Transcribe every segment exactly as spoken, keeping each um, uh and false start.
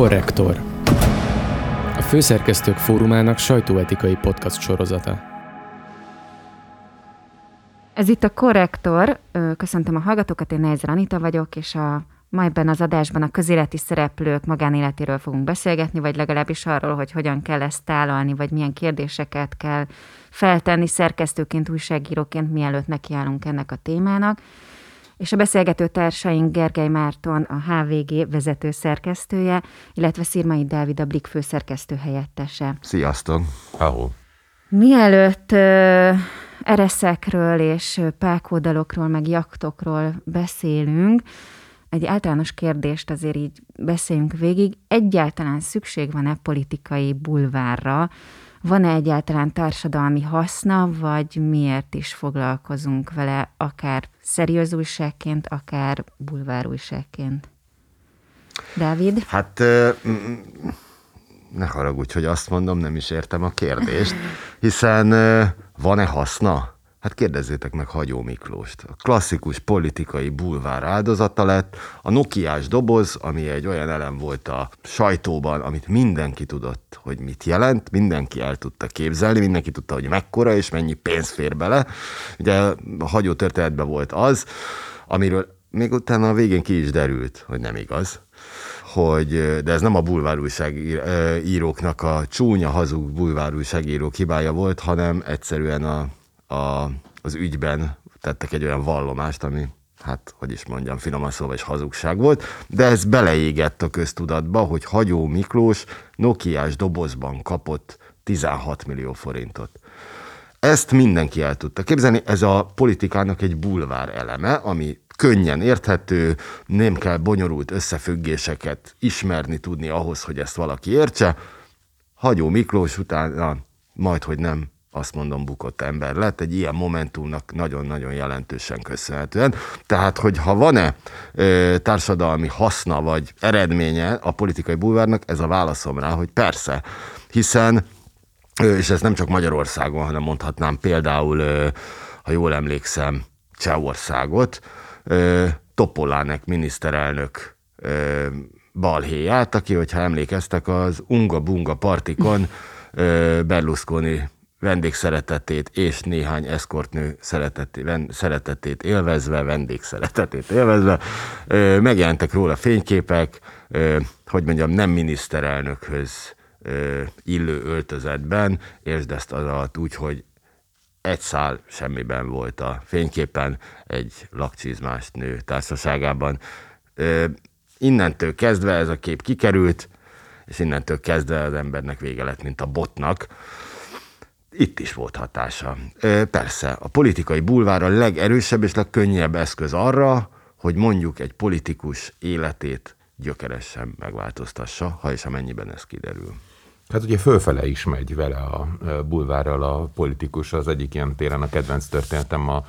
Korrektor. A Főszerkesztők Fórumának sajtóetikai podcast sorozata. Ez itt a Korrektor. Köszöntöm a hallgatókat, én Neizer Anita vagyok, és a ma ebben az adásban a közéleti szereplők magánéletéről fogunk beszélgetni, vagy legalábbis arról, hogy hogyan kell ezt tálalni, vagy milyen kérdéseket kell feltenni szerkesztőként, újságíróként, mielőtt nekiállunk ennek a témának. És a beszélgető társaink Gergely Márton, a há vé gé vezető szerkesztője, illetve Szirmay Dávid, a Blikk főszerkesztő helyettese. Sziasztok! Ahó! Mielőtt ö, ereszekről és pákódalokról, meg jaktokról beszélünk, egy általános kérdést azért így beszéljünk végig. Egyáltalán szükség van-e politikai bulvárra? Van-e egyáltalán társadalmi haszna, vagy miért is foglalkozunk vele, akár szerióz újságként, akár bulvár újságként? Dávid? Hát ne haragudj, hogy azt mondom, nem is értem a kérdést, hiszen van-e haszna? Hát kérdezzétek meg Hagyó Miklóst. A klasszikus politikai bulvár áldozata lett, a nokiás doboz, ami egy olyan elem volt a sajtóban, amit mindenki tudott, hogy mit jelent, mindenki el tudta képzelni, mindenki tudta, hogy mekkora és mennyi pénz fér bele. Ugye a Hagyó történetben volt az, amiről még utána a végén ki is derült, hogy nem igaz. Hogy, de ez nem a bulvárújságíróknak, a csúnya hazug bulvárújságírók hibája volt, hanem egyszerűen a A, az ügyben tettek egy olyan vallomást, ami, hát, hogy is mondjam, finoman szóval is hazugság volt, de ez beleégett a köztudatba, hogy Hagyó Miklós nokiás dobozban kapott tizenhat millió forintot. Ezt mindenki el tudta képzelni, ez a politikának egy bulvár eleme, ami könnyen érthető, nem kell bonyolult összefüggéseket ismerni, tudni ahhoz, hogy ezt valaki értse. Hagyó Miklós utána majdhogy nem azt mondom, bukott ember lett, egy ilyen momentumnak nagyon-nagyon jelentősen köszönhetően. Tehát, hogy ha van-e ö, társadalmi haszna vagy eredménye a politikai bulvárnak, ez a válaszom rá, hogy persze, hiszen, ö, és ez nem csak Magyarországon, hanem mondhatnám például, ö, ha jól emlékszem, Csehországot, ö, Topolánek miniszterelnök ö, balhéját, aki, hogyha emlékeztek, az unga-bunga partikon ö, Berlusconi vendégszeretetét és néhány eszkortnő szeretetét, vend, szeretetét élvezve, vendégszeretetét élvezve. Ö, megjelentek róla fényképek, ö, hogy mondjam, nem miniszterelnökhöz ö, illő öltözetben, és ezt az alatt úgy, hogy egy szál semmiben volt a fényképen, egy lakcsizmás nő társaságában. Ö, innentől kezdve ez a kép kikerült, és innentől kezdve az embernek vége lett, mint a botnak. Itt is volt hatása. Persze, a politikai bulvár a legerősebb és legkönnyebb eszköz arra, hogy mondjuk egy politikus életét gyökeresen megváltoztassa, ha és amennyiben ez kiderül. Hát ugye fölfele is megy vele a bulvárral a politikus. Az egyik ilyen téren a kedvenc történetem a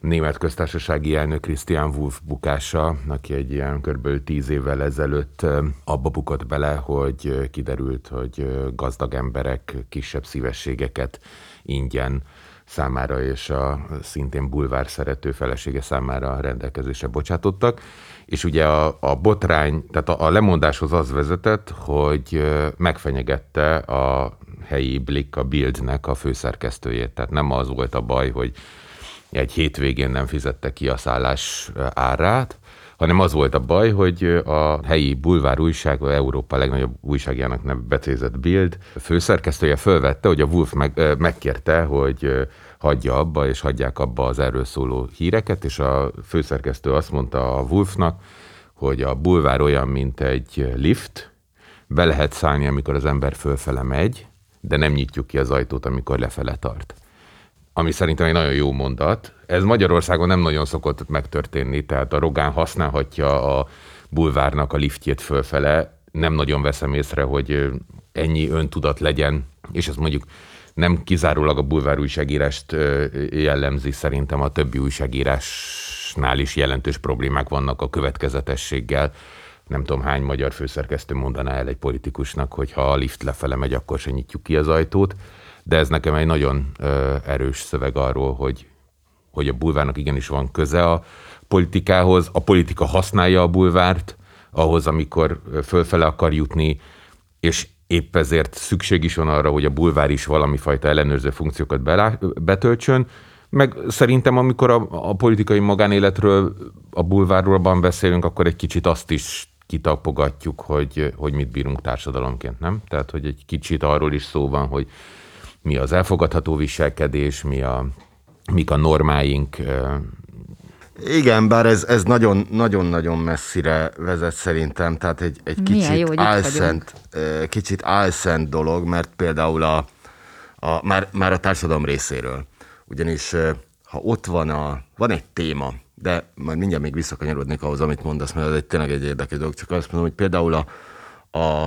német köztársasági elnök Christian Wulff bukása, aki egy ilyen körülbelül tíz évvel ezelőtt abba bukott bele, hogy kiderült, hogy gazdag emberek kisebb szívességeket ingyen számára és a szintén bulvár szerető felesége számára rendelkezésre bocsátottak. És ugye a, a botrány, tehát a, a lemondáshoz az vezetett, hogy megfenyegette a helyi Blikk, a Bildnek a főszerkesztőjét. Tehát nem az volt a baj, hogy egy hétvégén nem fizette ki a szállás árát, hanem az volt a baj, hogy a helyi bulvár újság, a Európa legnagyobb újságjának nem becézett Bild főszerkesztője fölvette, hogy a Wulff meg, megkérte, hogy hagyja abba, és hagyják abba az erről szóló híreket, és a főszerkesztő azt mondta a Wulffnak, hogy a bulvár olyan, mint egy lift, be lehet szállni, amikor az ember fölfele megy, de nem nyitjuk ki az ajtót, amikor lefele tart. Ami szerintem egy nagyon jó mondat. Ez Magyarországon nem nagyon szokott megtörténni, tehát a Rogán használhatja a bulvárnak a liftjét fölfele, nem nagyon veszem észre, hogy ennyi öntudat legyen, és ez mondjuk nem kizárólag a bulvár újságírást jellemzi, szerintem a többi újságírásnál is jelentős problémák vannak a következetességgel. Nem tudom, hány magyar főszerkesztő mondaná el egy politikusnak, hogy ha a lift lefele megy, akkor se nyitjuk ki az ajtót. De ez nekem egy nagyon ö, erős szöveg arról, hogy, hogy a bulvárnak igenis van köze a politikához, a politika használja a bulvárt, ahhoz, amikor fölfele akar jutni, és épp ezért szükség is van arra, hogy a bulvár is valami fajta ellenőrző funkciókat belá, betöltsön, meg szerintem, amikor a, a politikai magánéletről, a bulvárról beszélünk, akkor egy kicsit azt is kitapogatjuk, hogy, hogy mit bírunk társadalomként, nem? Tehát, hogy egy kicsit arról is szó van, hogy mi az elfogadható viselkedés, mi a, mik a normáink. Igen, bár ez, ez nagyon, nagyon-nagyon messzire vezet szerintem, tehát egy, egy kicsit, jó, álszent, kicsit álszent dolog, mert például a, a, már, már a társadalom részéről. Ugyanis ha ott van, a, van egy téma, de majd mindjárt még visszakanyarodnék ahhoz, amit mondasz, mert ez egy, tényleg egy érdekes dolog, csak azt mondom, hogy például a, a,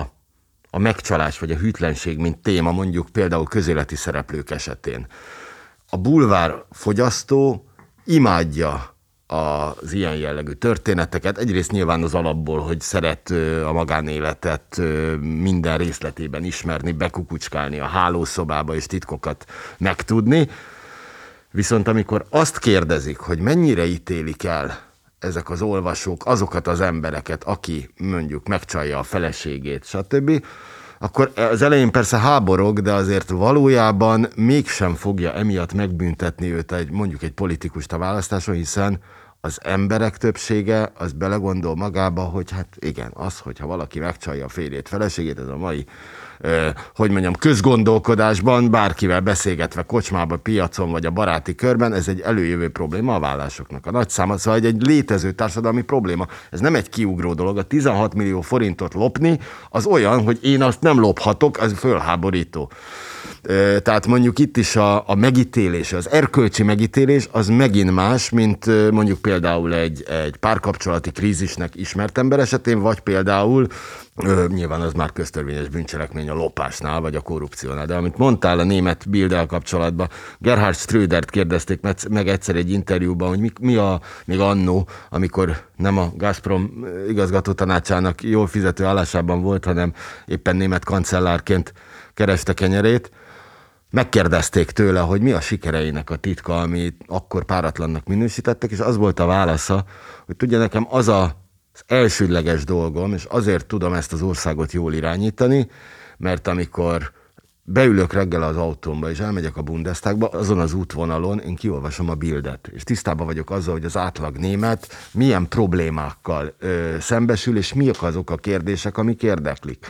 a megcsalás vagy a hűtlenség, mint téma mondjuk például közéleti szereplők esetén. A bulvár fogyasztó imádja az ilyen jellegű történeteket. Egyrészt nyilván az alapból, hogy szeret a magánéletet minden részletében ismerni, bekukucskálni a hálószobába és titkokat megtudni. Viszont amikor azt kérdezik, hogy mennyire ítélik el ezek az olvasók azokat az embereket, aki mondjuk megcsalja a feleségét, stb., akkor az elején persze háborog, de azért valójában mégsem fogja emiatt megbüntetni őt egy, mondjuk egy politikust a választáson, hiszen az emberek többsége az belegondol magába, hogy hát igen, az, hogyha valaki megcsalja a férjét, feleségét, ez a mai, eh, hogy mondjam, közgondolkodásban, bárkivel beszélgetve, kocsmába, piacon vagy a baráti körben, ez egy előjövő probléma a vállásoknak. A nagy száma, szóval egy, egy létező társadalmi probléma. Ez nem egy kiugró dolog. A tizenhat millió forintot lopni az olyan, hogy én azt nem lophatok, az fölháborító. Tehát mondjuk itt is a, a megítélés, az erkölcsi megítélés az megint más, mint mondjuk például egy, egy párkapcsolati krízisnek ismert ember esetén, vagy például nyilván az már köztörvényes bűncselekmény a lopásnál, vagy a korrupciónál. De amit mondtál a német Bilddel kapcsolatban, Gerhard Schrödert kérdezték meg egyszer egy interjúban, hogy mi, mi a, még annó, amikor nem a Gazprom igazgatótanácsának jól fizető állásában volt, hanem éppen német kancellárként kereste kenyerét. Megkérdezték tőle, hogy mi a sikereinek a titka, amit akkor páratlannak minősítettek, és az volt a válasza, hogy tudja, nekem az a, az elsődleges dolgom, és azért tudom ezt az országot jól irányítani, mert amikor beülök reggel az autómba, és elmegyek a Bundestagba, azon az útvonalon én kiolvasom a Bildet, és tisztában vagyok azzal, hogy az átlag német milyen problémákkal ö, szembesül, és mik azok a kérdések, amik érdeklik.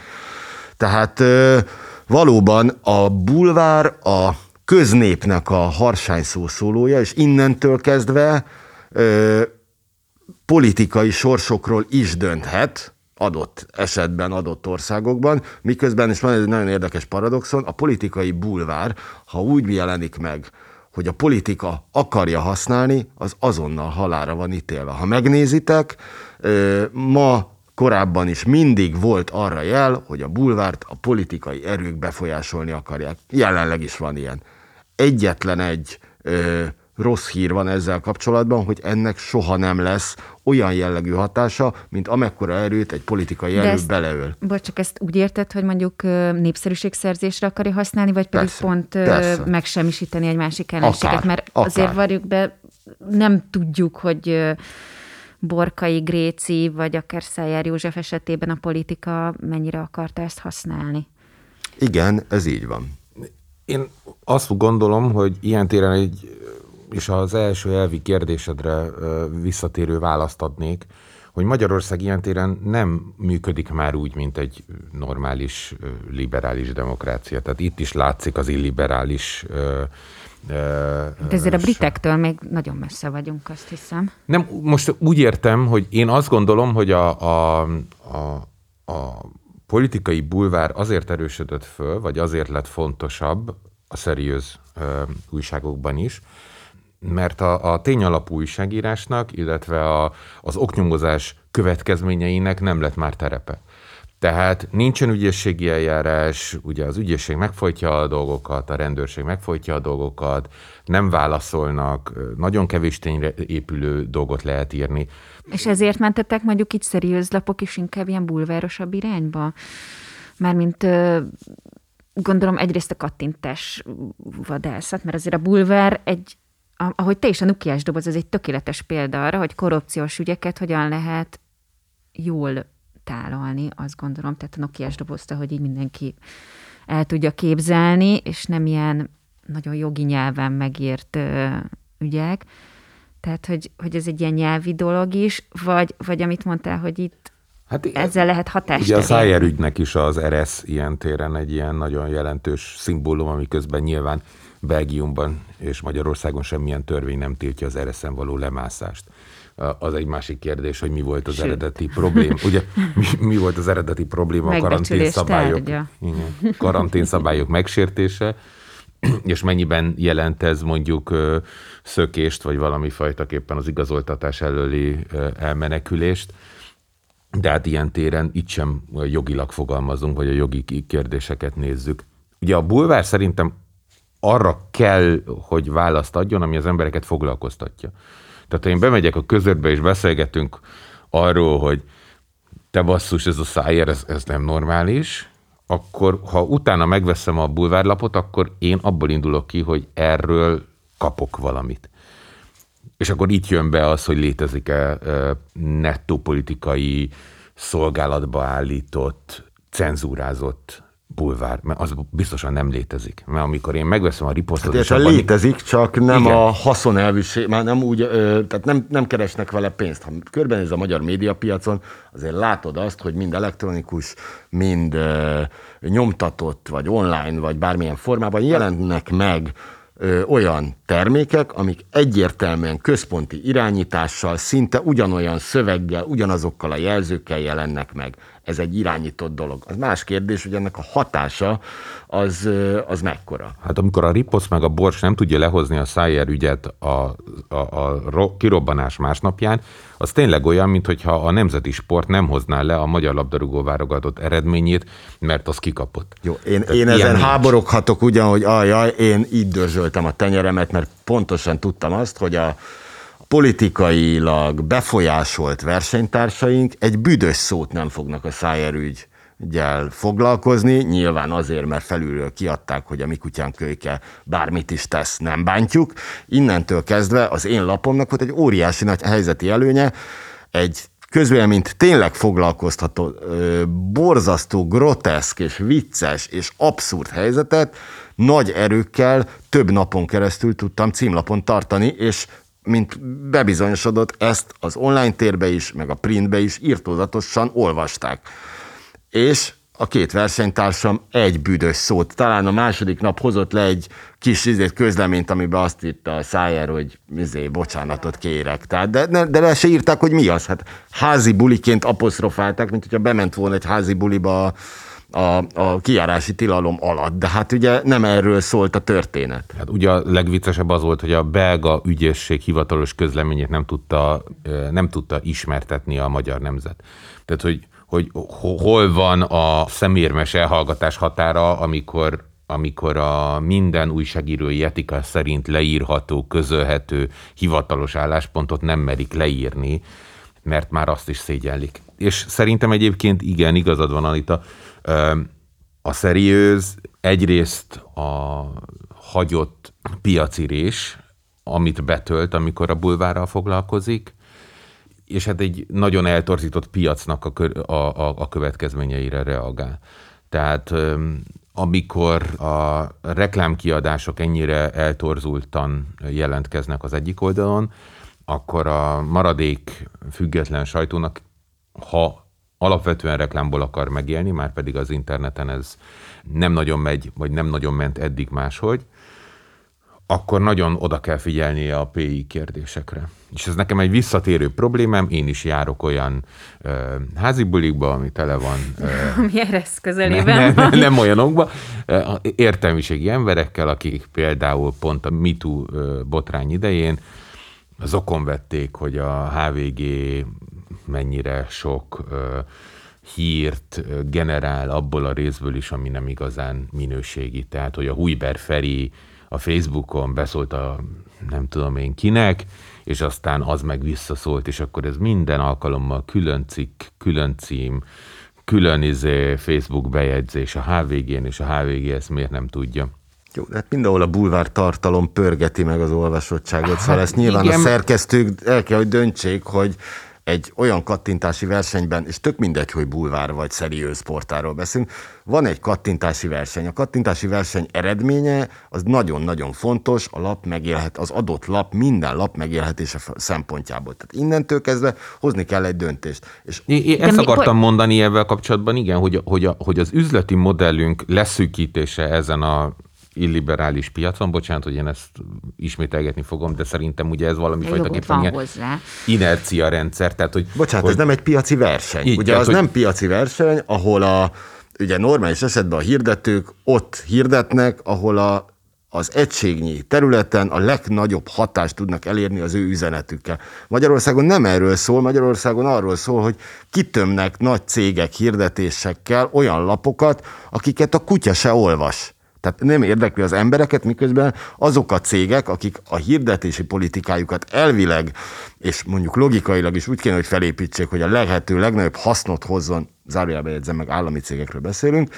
Tehát... Ö, Valóban a bulvár a köznépnek a harsány szószólója, és innentől kezdve ö, politikai sorsokról is dönthet, adott esetben, adott országokban, miközben, és van egy nagyon érdekes paradoxon, a politikai bulvár, ha úgy jelenik meg, hogy a politika akarja használni, az azonnal halálra van ítélve. Ha megnézitek, ö, ma... korábban is mindig volt arra jel, hogy a bulvárt a politikai erők befolyásolni akarják. Jelenleg is van ilyen. Egyetlen egy ö, rossz hír van ezzel kapcsolatban, hogy ennek soha nem lesz olyan jellegű hatása, mint amekkora erőt egy politikai erő ezt, beleöl. Bocs, csak ezt úgy érted, hogy mondjuk népszerűségszerzésre akarja használni, vagy pedig persze, pont persze. megsemmisíteni egy másik ellenséget? Akár, mert akár. Azért varjuk be, nem tudjuk, hogy... Borkai, Gréci, vagy akár Szájer József esetében a politika mennyire akarta ezt használni? Igen, ez így van. Én azt gondolom, hogy ilyen téren egy, és az első elvi kérdésedre visszatérő választ adnék, hogy Magyarország ilyen téren nem működik már úgy, mint egy normális, liberális demokrácia. Tehát itt is látszik az illiberális... De ezért a britektől még nagyon messze vagyunk, azt hiszem. Nem, most úgy értem, hogy én azt gondolom, hogy a, a, a, a politikai bulvár azért erősödött föl, vagy azért lett fontosabb a szeriőz újságokban is, mert a, a tényalapú újságírásnak, illetve a, az oknyomozás következményeinek nem lett már terepe. Tehát nincsen ügyészségi eljárás, ugye az ügyészség megfojtja a dolgokat, a rendőrség megfojtja a dolgokat, nem válaszolnak, nagyon kevés tényre épülő dolgot lehet írni. És ezért mentettek mondjuk itt szeriőz lapok is inkább ilyen bulvárosabb irányba? Mármint gondolom egyrészt a kattintás vadászat, mert azért a bulvár egy, ahogy te is a nukiás doboz, ez egy tökéletes példa arra, hogy korrupciós ügyeket hogyan lehet jól tálalni, azt gondolom, tehát a nokiás dobozta, hogy így mindenki el tudja képzelni, és nem ilyen nagyon jogi nyelven megírt ö, ügyek. Tehát, hogy, hogy ez egy ilyen nyelvi dolog is, vagy, vagy amit mondtál, hogy itt hát, ezzel lehet hatást. Ugye a Szájer ügynek is az er es ilyen téren egy ilyen nagyon jelentős szimbólum, ami közben nyilván Belgiumban és Magyarországon semmilyen törvény nem tiltja az er eszen való lemászást. Az egy másik kérdés, hogy mi volt az Sőt. eredeti probléma. Ugye mi, mi volt az eredeti probléma? A karanténszabályok, igen, karanténszabályok megsértése, és mennyiben jelent ez mondjuk szökést, vagy valami fajtaképpen az igazoltatás előli elmenekülést. De hát ilyen téren itt sem jogilag fogalmazunk, vagy a jogi kérdéseket nézzük. Ugye a bulvár szerintem arra kell, hogy választ adjon, ami az embereket foglalkoztatja. Tehát ha én bemegyek a közöttbe, és beszélgetünk arról, hogy te basszus, ez a Szájer, ez, ez nem normális, akkor ha utána megveszem a bulvárlapot, akkor én abból indulok ki, hogy erről kapok valamit. És akkor itt jön be az, hogy létezik-e nettó politikai szolgálatba állított, cenzúrázott bulvár, mert az biztosan nem létezik. Mert amikor én megveszem a riposztot... Hát, abban... létezik, csak nem igen. a haszonelvűség, már nem úgy, ö, tehát nem, nem keresnek vele pénzt. Ha körbenéz a magyar médiapiacon, azért látod azt, hogy mind elektronikus, mind ö, nyomtatott, vagy online, vagy bármilyen formában jelennek meg ö, olyan termékek, amik egyértelműen központi irányítással, szinte ugyanolyan szöveggel, ugyanazokkal a jelzőkkel jelennek meg. Ez egy irányított dolog. Az más kérdés, hogy ennek a hatása az, az mekkora. Hát amikor a riposzt meg a Bors nem tudja lehozni a Szájer ügyet a, a, a kirobbanás másnapján, az tényleg olyan, mintha a nemzeti sport nem hozná le a magyar labdarúgó válogatott eredményét, mert az kikapott. Jó, én, én ezen nincs. háboroghatok ugyan, hogy ajaj, én így dörzsöltem a tenyeremet, mert pontosan tudtam azt, hogy a politikailag befolyásolt versenytársaink egy büdös szót nem fognak a Szájer üggyel foglalkozni, nyilván azért, mert felülről kiadták, hogy a mi kutyánk kölyke bármit is tesz, nem bántjuk. Innentől kezdve az én lapomnak volt egy óriási nagy helyzeti előnye, egy közvéleményt tényleg foglalkoztató, borzasztó, groteszk és vicces és abszurd helyzetet nagy erőkkel több napon keresztül tudtam címlapon tartani, és mint bebizonyosodott, ezt az online térbe is, meg a printbe is irtózatosan olvasták. És a két versenytársam egy büdös szót. Talán a második nap hozott le egy kis izét, közleményt, amiben azt írta a Szájer, hogy izé, bocsánatot kérek. Tehát, de, de le se írták, hogy mi az. Hát házi buliként aposztrofálták, mint hogyha bement volna egy házi buliba a, a, a kijárási tilalom alatt. De hát ugye nem erről szólt a történet. Hát ugye a legviccesebb az volt, hogy a belga ügyészség hivatalos közleményét nem tudta, nem tudta ismertetni a magyar nemzet. Tehát, hogy hogy hol van a szemérmes elhallgatás határa, amikor, amikor a minden újságírói etika szerint leírható, közölhető, hivatalos álláspontot nem merik leírni, mert már azt is szégyellik. És szerintem egyébként igen, igazad van, Anita, a szeriőz egyrészt a hagyott piaci rés, amit betölt, amikor a bulvárral foglalkozik, és hát egy nagyon eltorzított piacnak a, kö, a, a, a következményeire reagál. Tehát amikor a reklámkiadások ennyire eltorzultan jelentkeznek az egyik oldalon, akkor a maradék független sajtónak, ha alapvetően reklámból akar megélni, már pedig az interneten ez nem nagyon megy, vagy nem nagyon ment eddig máshogy, akkor nagyon oda kell figyelnie a pé i kérdésekre. És ez nekem egy visszatérő problémám, én is járok olyan ö, házi bulikba, ami tele van... Ami eresz közelében ne, ne, van. Nem olyanokba. Értelmiségi emberekkel, akik például pont a MeToo botrány idején zokon vették, hogy a há vé gé mennyire sok ö, hírt generál abból a részből is, ami nem igazán minőségi. Tehát, hogy a Hujber Feri a Facebookon beszólt a nem tudom én kinek, és aztán az meg visszaszólt, és akkor ez minden alkalommal külön cikk, külön cím, külön izé Facebook bejegyzés a há vé gén, és a há vé gé ezt miért nem tudja. Jó, de hát mindenhol a bulvár tartalom pörgeti meg az olvasottságot, szóval hát, ezt nyilván igen. A szerkesztők el kell, hogy döntsék, hogy egy olyan kattintási versenyben, és tök mindegy, hogy bulvár vagy szeriőz portáról beszélünk, van egy kattintási verseny. A kattintási verseny eredménye az nagyon-nagyon fontos, a lap megélhet, az adott lap, minden lap megélhetése szempontjából. Tehát innentől kezdve hozni kell egy döntést. És é, én ezt akartam mi... mondani ebben kapcsolatban, igen, hogy, hogy, a, hogy az üzleti modellünk leszűkítése ezen a illiberális piacon, bocsánat, hogy én ezt ismételgetni fogom, de szerintem ugye ez valami fajtaképpen inercia rendszer. Tehát, hogy, bocsánat, hogy... ez nem egy piaci verseny. Így, ugye tehát, az hogy... nem piaci verseny, ahol a ugye normális esetben a hirdetők ott hirdetnek, ahol a, az egységnyi területen a legnagyobb hatást tudnak elérni az ő üzenetükkel. Magyarországon nem erről szól, Magyarországon arról szól, hogy kitömnek nagy cégek hirdetésekkel olyan lapokat, akiket a kutya se olvas. Tehát nem érdekli az embereket, miközben azok a cégek, akik a hirdetési politikájukat elvileg, és mondjuk logikailag is úgy kéne, hogy felépítsék, hogy a lehető legnagyobb hasznot hozzon, zárójelbe jegyzem meg, állami cégekről beszélünk,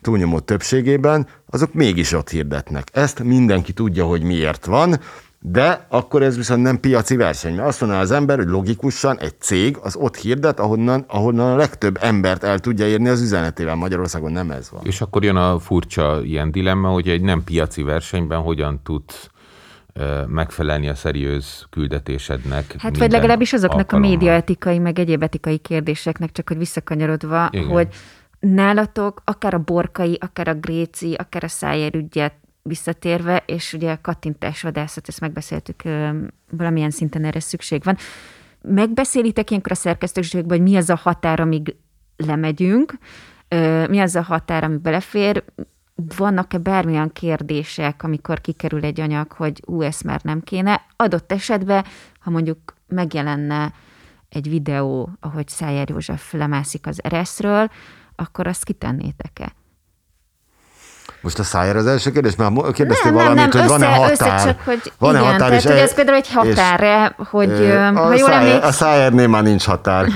túlnyomó többségében, azok mégis ott hirdetnek. Ezt mindenki tudja, hogy miért van, de akkor ez viszont nem piaci verseny. Mert azt mondaná az ember, hogy logikusan egy cég az ott hirdet, ahonnan, ahonnan a legtöbb embert el tudja érni az üzenetével. Magyarországon nem ez van. És akkor jön a furcsa ilyen dilemma, hogy egy nem piaci versenyben hogyan tud megfelelni a szeriőz küldetésednek. Hát vagy legalábbis azoknak alkalommal. A médiaetikai, meg egyéb etikai kérdéseknek, csak hogy visszakanyarodva, igen. Hogy nálatok akár a Borkai, akár a Gréci, akár a Szájer ügyet visszatérve, és ugye a kattintásvadászat, ezt megbeszéltük, valamilyen szinten erre szükség van. Megbeszélitek ilyenkor a szerkesztőségben, hogy mi az a határ, amíg lemegyünk, mi az a határ, ami belefér, vannak-e bármilyen kérdések, amikor kikerül egy anyag, hogy ú, ezt már nem kéne. Adott esetben, ha mondjuk megjelenne egy videó, ahogy Szájer József lemászik az er eszről, akkor azt kitennétek-e? Most a Szájer az első kérdés, mert kérdeztél valamit, nem, hogy össze, van-e határ. Össze csak, hogy van-e igen, határ, tehát hogy ez például egy határ, hogy a ha jól emlékszem. A Szájernél már nincs határ.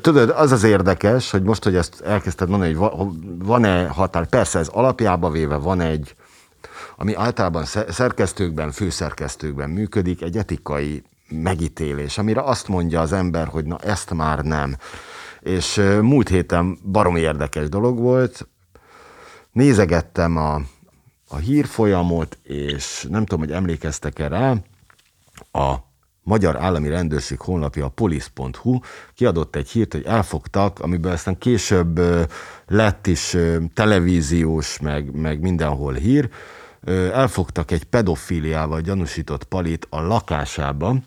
Tudod, az az érdekes, hogy most, hogy ezt elkezdted mondani, hogy van-e határ, persze ez alapjába véve van egy, ami általában szerkesztőkben, főszerkesztőkben működik, egy etikai megítélés, amire azt mondja az ember, hogy na ezt már nem. És múlt héten baromi érdekes dolog volt, nézegettem a, a hírfolyamot, és nem tudom, hogy emlékeztek-e rá, a Magyar Állami Rendőrség honlapja, a polisz pont hu kiadott egy hírt, hogy elfogtak, amiből aztán később lett is televíziós, meg, meg mindenhol hír, elfogtak egy pedofiliával gyanúsított palit a lakásában,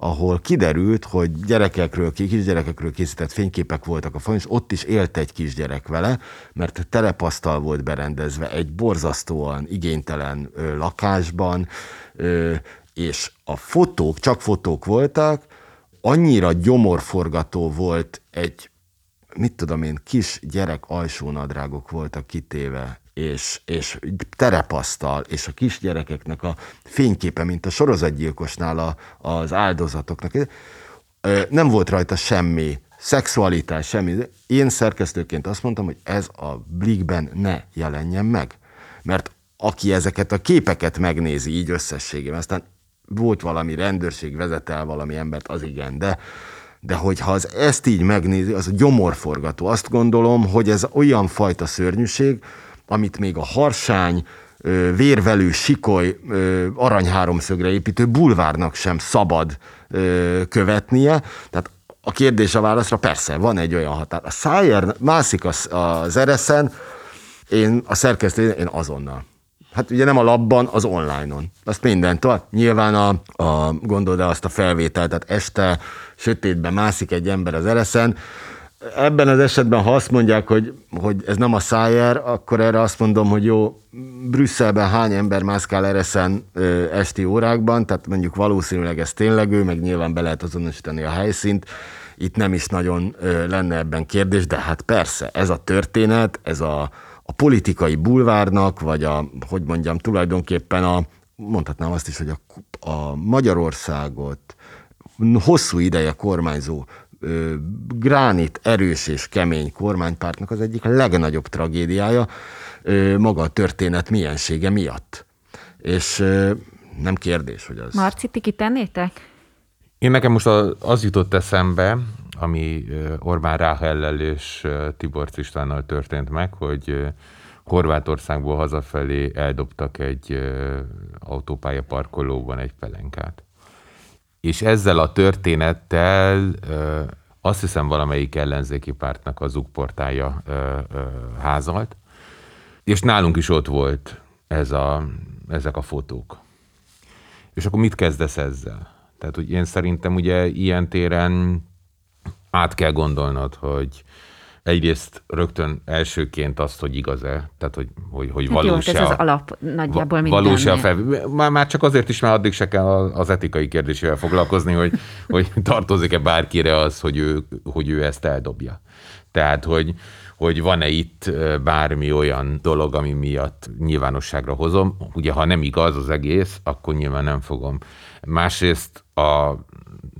ahol kiderült, hogy gyerekekről, kisgyerekekről készített fényképek voltak a falon, és ott is élt egy kisgyerek vele, mert telepasztal volt berendezve egy borzasztóan igénytelen ö, lakásban, ö, és a fotók, csak fotók voltak, annyira gyomorforgató volt egy, mit tudom én, kis gyerek alsónadrágok voltak kitéve, és, és terepasztal, és a kisgyerekeknek a fényképe, mint a sorozatgyilkosnál a, az áldozatoknak. Nem volt rajta semmi szexualitás, semmi. Én szerkesztőként azt mondtam, hogy ez a Blikkben ne jelenjen meg. Mert aki ezeket a képeket megnézi így összességében, aztán volt valami rendőrség, vezet el valami embert, az igen, de de hogyha az ezt így megnézi, az a gyomorforgató. Azt gondolom, hogy ez olyan fajta szörnyűség, amit még a harsány, vérvelő, sikoly, aranyháromszögre építő bulvárnak sem szabad követnie. Tehát a kérdés a válaszra persze, van egy olyan határ. A Szájer mászik az ereszen, én a szerkesztő, én azonnal. Hát ugye nem a labban, az online-on. Azt mindent tovább. Nyilván a, a, gondold el azt a felvételt, tehát este sötétben mászik egy ember az ereszen. Ebben az esetben, ha azt mondják, hogy, hogy ez nem a Szájer, akkor erre azt mondom, hogy jó, Brüsszelben hány ember mászkál ereszen ö, esti órákban, tehát mondjuk valószínűleg ez tényleg ő, meg nyilván be lehet azonosítani a helyszínt. Itt nem is nagyon ö, lenne ebben kérdés, de hát persze, ez a történet, ez a, a politikai bulvárnak, vagy a, hogy mondjam, tulajdonképpen a, mondhatnám azt is, hogy a, a Magyarországot hosszú ideje kormányzó gránit, erős és kemény kormánypártnak az egyik legnagyobb tragédiája maga a történet miensége miatt. És nem kérdés, hogy az... Marci, ti kitennétek? Én nekem most az jutott eszembe, ami Orbán Ráhellel és Tiborcz Istvánnal történt meg, hogy Horvátországból hazafelé eldobtak egy autópálya parkolóban egy pelenkát. És ezzel a történettel azt hiszem valamelyik ellenzéki pártnak az zugportálja házalt, és nálunk is ott volt ez a, ezek a fotók. És akkor mit kezdesz ezzel? Tehát, hogy én szerintem ugye ilyen téren át kell gondolnod, hogy egyrészt rögtön elsőként azt, hogy igaz-e, tehát, hogy, hogy, hogy valós-e. Hát ez az alap nagyjából mindennél. Fel, már, már csak azért is, mert addig se kell az etikai kérdésével foglalkozni, hogy, hogy tartozik-e bárkire az, hogy ő, hogy ő ezt eldobja. Tehát, hogy, hogy van-e itt bármi olyan dolog, ami miatt nyilvánosságra hozom. Ugye, ha nem igaz az egész, akkor nyilván nem fogom. Másrészt a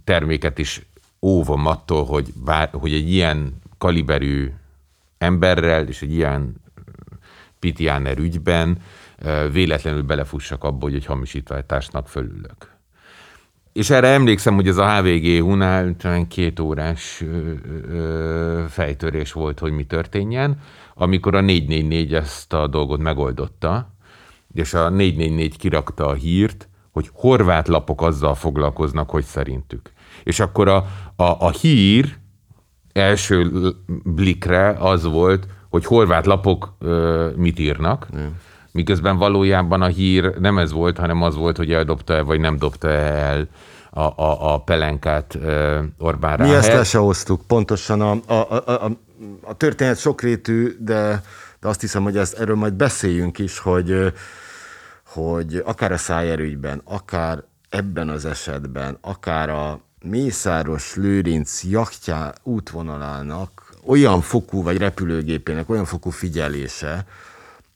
terméket is óvom attól, hogy, bár, hogy egy ilyen kaliberű emberrel és egy ilyen pitiáner ügyben véletlenül belefussak abba, hogy egy hamisítványtársnak fölülök. És erre emlékszem, hogy ez a há vé gé-hunál talán két órás fejtörés volt, hogy mi történjen, amikor a négy négy négy ezt a dolgot megoldotta, és a négy négy négy kirakta a hírt, hogy horvát lapok azzal foglalkoznak, hogy szerintük. És akkor a, a, a hír első blikre az volt, hogy horvát lapok ö, mit írnak, nem. Miközben valójában a hír nem ez volt, hanem az volt, hogy eldobta-e vagy nem dobta-e el a, a, a pelenkát ö, Orbán Ráhel. Mi ezt le se hoztuk. Pontosan a, a, a, a, a történet sokrétű, de, de azt hiszem, hogy ezt, erről majd beszéljünk is, hogy, hogy akár a Szájer ügyben, akár ebben az esetben, akár a Mészáros Lőrinc jachtja útvonalának olyan fokú, vagy repülőgépének olyan fokú figyelése,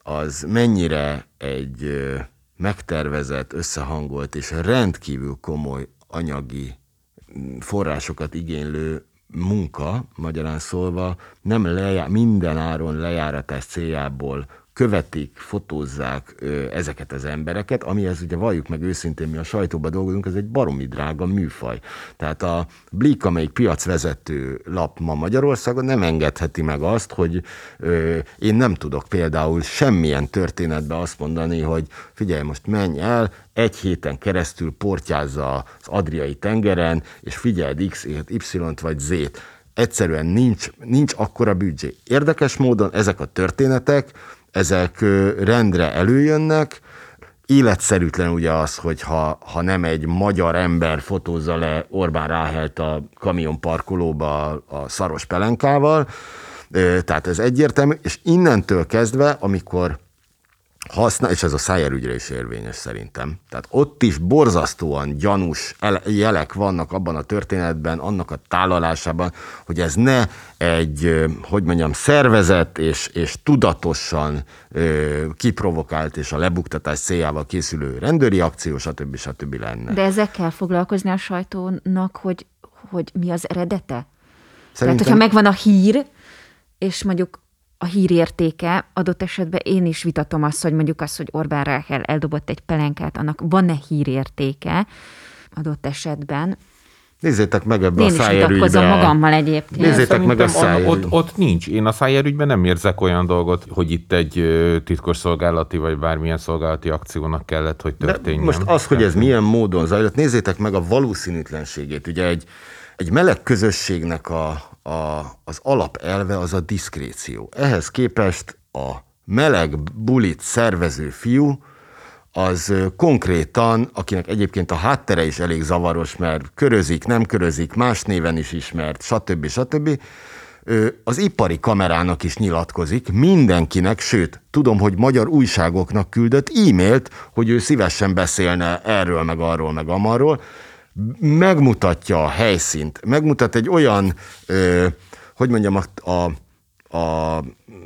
az mennyire egy megtervezett, összehangolt és rendkívül komoly anyagi forrásokat igénylő munka, magyarán szólva, nem lejá- minden áron lejáratás céljából követik, fotózzák ö, ezeket az embereket, amihez ugye valljuk meg őszintén, mi a sajtóban dolgozunk, ez egy baromi drága műfaj. Tehát a Blikk, amelyik piacvezető lap ma Magyarországon, nem engedheti meg azt, hogy ö, én nem tudok például semmilyen történetben azt mondani, hogy figyelj, most menj el, egy héten keresztül portyázza az Adriai tengeren, és figyeld X, Y-t vagy Z-t. Egyszerűen nincs, nincs akkora büdzsé. Érdekes módon ezek a történetek, ezek rendre előjönnek, életszerűtlen ugye az, hogy ha, ha nem egy magyar ember fotózza le Orbán Ráhelt a kamionparkolóba a szaros pelenkával, tehát ez egyértelmű, és innentől kezdve, amikor használ, és ez a Szájer ügyre is érvényes szerintem, tehát ott is borzasztóan gyanús jelek vannak abban a történetben, annak a tálalásában, hogy ez ne egy, hogy mondjam, szervezett és, és tudatosan ö, kiprovokált és a lebuktatás céljával készülő rendőri akció, stb. stb. Lenne. De ezekkel foglalkozni a sajtónak, hogy, hogy mi az eredete? Szerintem... Tehát, hogyha megvan a hír, és mondjuk a hírértéke, adott esetben én is vitatom azt, hogy mondjuk az, hogy Orbán Ráhel eldobott egy pelenkát, annak van-e hírértéke adott esetben. Nézzétek meg ebbe én a Szájer ügybe. Én is magammal egyébként. Nézzétek meg a Szájer ott, ott nincs. Én a Szájer ügyben nem érzek olyan dolgot, hogy itt egy titkosszolgálati vagy bármilyen szolgálati akciónak kellett, hogy történjen. De most az, hogy ez milyen módon zajlott, nézzétek meg a valószínűtlenségét. Ugye egy, egy meleg közösségnek a A, az alapelve az a diszkréció. Ehhez képest a meleg bulit szervező fiú az konkrétan, akinek egyébként a háttere is elég zavaros, mert körözik, nem körözik, más néven is ismert, stb. stb. Az ipari kamerának is nyilatkozik, mindenkinek, sőt, tudom, hogy magyar újságoknak küldött e-mailt, hogy ő szívesen beszélne erről, meg arról, meg amarról, megmutatja a helyszínt, megmutat egy olyan, ö, hogy mondjam, a, a, a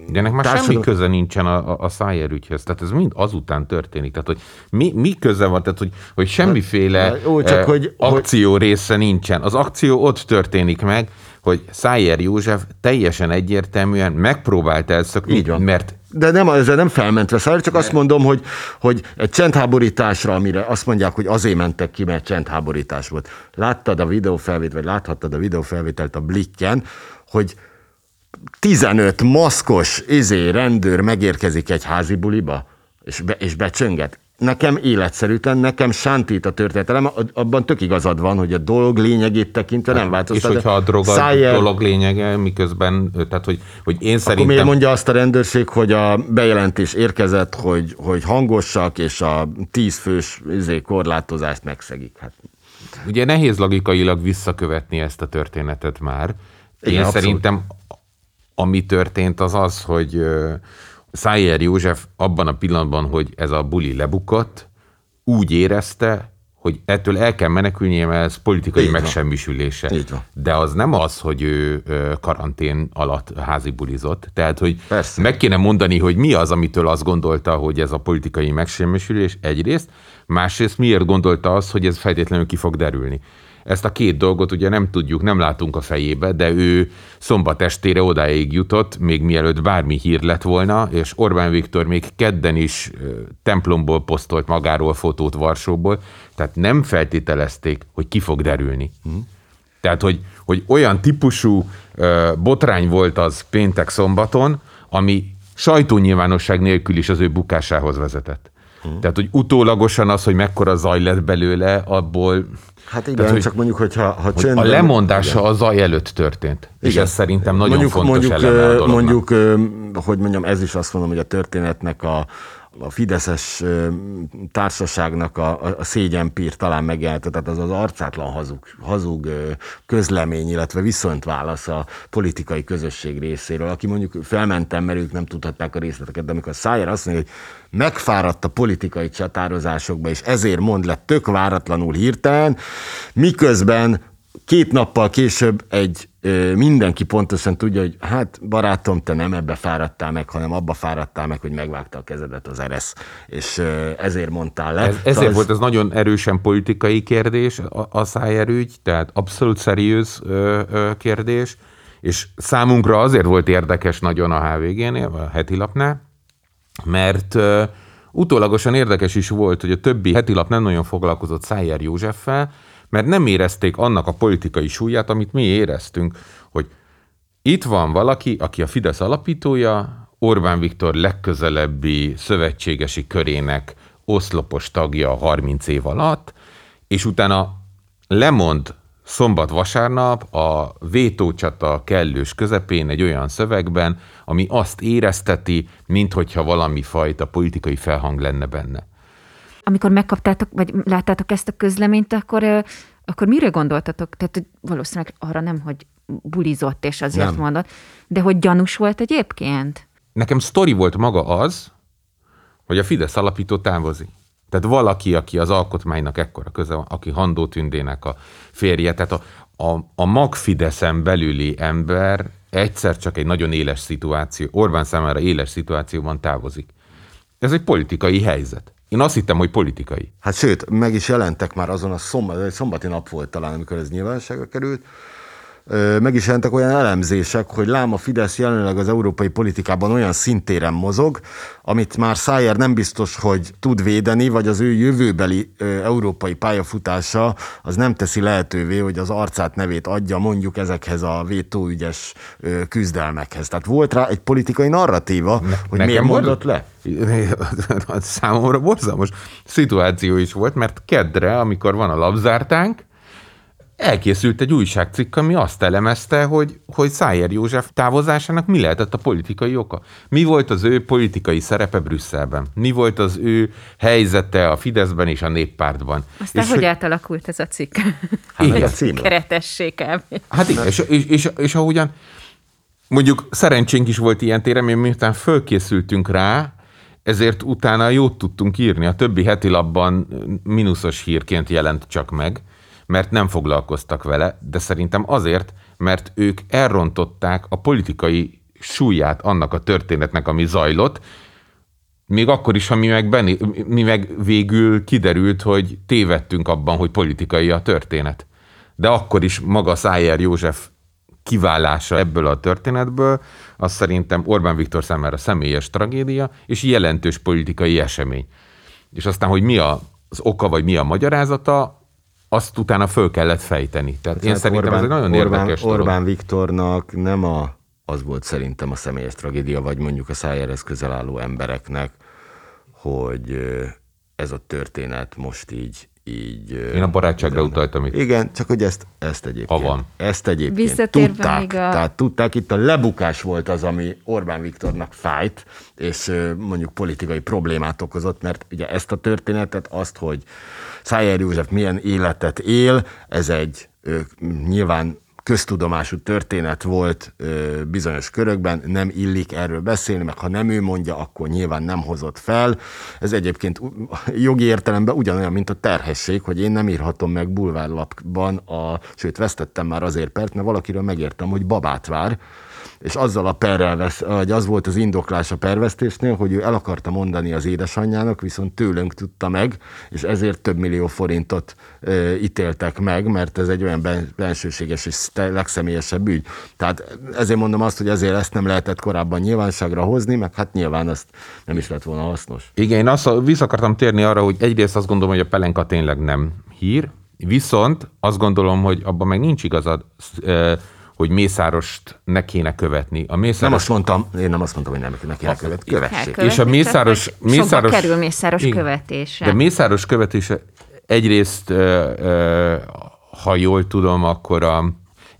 de ennek már társadal... semmi köze nincsen a, a, a Szájer ügyhez. Tehát ez mind azután történik. Tehát, hogy mi, mi köze van, tehát, hogy, hogy semmiféle de, de, ó, csak, eh, hogy, akció hogy... része nincsen. Az akció ott történik meg, hogy Szájer József teljesen egyértelműen megpróbált elszökni, mert de nem, ezzel nem felmentve Szájer, csak de. azt mondom, hogy, hogy egy csendháborításra, amire azt mondják, hogy azért mentek ki, mert csendháborítás volt. Láttad a videófelvételt, vagy láthattad a videófelvételt a Blikken, hogy tizenöt maszkos izé rendőr megérkezik egy házi buliba, és, be, és becsönget. Nekem életszerűtlen, nekem sántít a történetelem, abban tök igazad van, hogy a dolog lényegét tekintve nem változtat. És hogyha a droga Szájer... dolog lényege, miközben, tehát hogy, hogy én szerintem... Akkor miért mondja azt a rendőrség, hogy a bejelentés érkezett, hogy, hogy hangosak, és a tízfős izé, korlátozást megszegik. Hát. Ugye nehéz logikailag visszakövetni ezt a történetet már. Én Igen, szerintem, abszolút. ami történt, az az, hogy... Szájer József abban a pillanatban, hogy ez a buli lebukott, úgy érezte, hogy ettől el kell menekülnie, mert ez politikai megsemmisülése. De az nem az, hogy ő karantén alatt házi bulizott. Tehát, hogy Persze. meg kéne mondani, hogy mi az, amitől azt gondolta, hogy ez a politikai megsemmisülés egyrészt, másrészt miért gondolta azt, hogy ez feltétlenül ki fog derülni. Ezt a két dolgot ugye nem tudjuk, nem látunk a fejébe, de ő szombat estére odáig jutott, még mielőtt bármi hír lett volna, és Orbán Viktor még kedden is templomból posztolt magáról fotót Varsóból, tehát nem feltételezték, hogy ki fog derülni. Mm. Tehát, hogy, hogy olyan típusú botrány volt az péntek szombaton, ami sajtónyilvánosság nélkül is az ő bukásához vezetett. Mm. Tehát, hogy utólagosan az, hogy mekkora zaj lett belőle, abból... Hát igen, tehát, hogy, csak mondjuk, hogyha ha csöndben... A lemondása igen. a zaj előtt történt. Igen. És ez szerintem nagyon mondjuk, fontos mondjuk, eleme a dolognak. Mondjuk, hogy mondjam, ez is azt mondom, hogy a történetnek a, a fideszes társaságnak a, a szégyenpír talán megjelent, tehát az az arcátlan hazug, hazug közlemény, illetve viszontválasz a politikai közösség részéről, aki mondjuk felmentem, mert ők nem tudhatták a részleteket, de amikor Szájer azt mondja, hogy megfáradt a politikai csatározásokba, és ezért mond le tök váratlanul hirtelen, miközben két nappal később egy ö, mindenki pontosan tudja, hogy hát barátom, te nem ebbe fáradtál meg, hanem abba fáradtál meg, hogy megvágta a kezedet az eresz, és ö, ezért mondtál le. Ez, ezért az... volt ez nagyon erősen politikai kérdés, a, a Szájer ügy, tehát abszolút szeriőz ö, ö, kérdés, és számunkra azért volt érdekes nagyon a há vé génél, a heti lapnál, mert ö, utólagosan érdekes is volt, hogy a többi heti lap nem nagyon foglalkozott Szájer Józseffel, mert nem érezték annak a politikai súlyát, amit mi éreztünk, hogy itt van valaki, aki a Fidesz alapítója, Orbán Viktor legközelebbi szövetségesi körének oszlopos tagja harminc év alatt, és utána lemond szombat-vasárnap a vétócsata kellős közepén egy olyan szövegben, ami azt érezteti, minthogyha valami fajta politikai felhang lenne benne. Amikor megkaptátok, vagy láttátok ezt a közleményt, akkor, akkor mire gondoltatok? Tehát valószínűleg arra nem, hogy bulizott és azért nem. mondott, de hogy gyanús volt egyébként? Nekem sztori volt maga az, hogy a Fidesz alapító távozik. Tehát valaki, aki az alkotmánynak ekkora köze van, aki Handó Tündének a férje, tehát a, a, a mag Fideszen belüli ember egyszer csak egy nagyon éles szituáció, Orbán számára éles szituációban távozik. Ez egy politikai helyzet. Én azt hittem, hogy politikai. Hát sőt, meg is jelentek már azon a szombat, szombati nap volt talán, amikor ez nyilvánosságra került, meg is jelentek olyan elemzések, hogy lám a Fidesz jelenleg az európai politikában olyan szintéren mozog, amit már Szájer nem biztos, hogy tud védeni, vagy az ő jövőbeli európai pályafutása az nem teszi lehetővé, hogy az arcát, nevét adja mondjuk ezekhez a vétóügyes küzdelmekhez. Tehát volt rá egy politikai narratíva, ne, hogy miért mondott le? Számomra borzalmas szituáció is volt, mert keddre, amikor van a labzártánk, elkészült egy újságcikk, ami azt elemezte, hogy, hogy Szájer József távozásának mi lehetett a politikai oka. Mi volt az ő politikai szerepe Brüsszelben? Mi volt az ő helyzete a Fideszben és a Néppártban? Aztán és hogy, hogy átalakult ez a cikk? Hát igen. Keretessé kell. Hát igen, és, és, és, és ahogyan mondjuk szerencsénk is volt ilyen téren, mert miután fölkészültünk rá, ezért utána jót tudtunk írni. A többi heti lapban mínuszos hírként jelent csak meg, mert nem foglalkoztak vele, de szerintem azért, mert ők elrontották a politikai súlyát annak a történetnek, ami zajlott, még akkor is, ha mi meg, bené, mi meg végül kiderült, hogy tévedtünk abban, hogy politikai a történet. De akkor is maga Szájer József kiválása ebből a történetből, az szerintem Orbán Viktor számára személyes tragédia, és jelentős politikai esemény. És aztán, hogy mi az oka, vagy mi a magyarázata, azt utána föl kellett fejteni. Tehát én hát szerintem Orbán, ez egy nagyon Orbán, érdekes Orbán dolog. Viktornak nem a, az volt szerintem a személyes tragédia, vagy mondjuk a Szájerhez közel álló embereknek, hogy ez a történet most így Így, én a barátságra utaltam itt. Igen, csak hogy ezt, ezt egyébként. Ha van. Ezt egyébként tudták. A... Tehát tudták, itt a lebukás volt az, ami Orbán Viktornak fájt, és mondjuk politikai problémát okozott, mert ugye ezt a történetet, azt, hogy Szájer József milyen életet él, ez egy nyilván köztudomású történet volt ö, bizonyos körökben, nem illik erről beszélni, meg ha nem ő mondja, akkor nyilván nem hozott fel. Ez egyébként jogi értelemben ugyanolyan, mint a terhesség, hogy én nem írhatom meg bulvárlapban, a, sőt vesztettem már azért pert, mert valakiről megértem, hogy babát vár, és azzal a perrel vesz, hogy az volt az indoklás a pervesztésnél, hogy ő el akarta mondani az édesanyjának, viszont tőlünk tudta meg, és ezért több millió forintot ö, ítéltek meg, mert ez egy olyan bensőséges és legszemélyesebb ügy. Tehát ezért mondom azt, hogy ezért ezt nem lehetett korábban nyilvánosságra hozni, meg hát nyilván ezt nem is lett volna hasznos. Igen, én azt, vissza akartam térni arra, hogy egyrészt azt gondolom, hogy a pelenka tényleg nem hír, viszont azt gondolom, hogy abban meg nincs igazad, hogy Mészárost ne kéne követni. A Mészáros... Nem azt mondtam, én nem azt mondtam, hogy nem, ne kéne követni. Követség. És a Mészáros... Mészáros... Sokba kerül Mészáros igen, követése. De Mészáros követése egyrészt, ha jól tudom, akkor a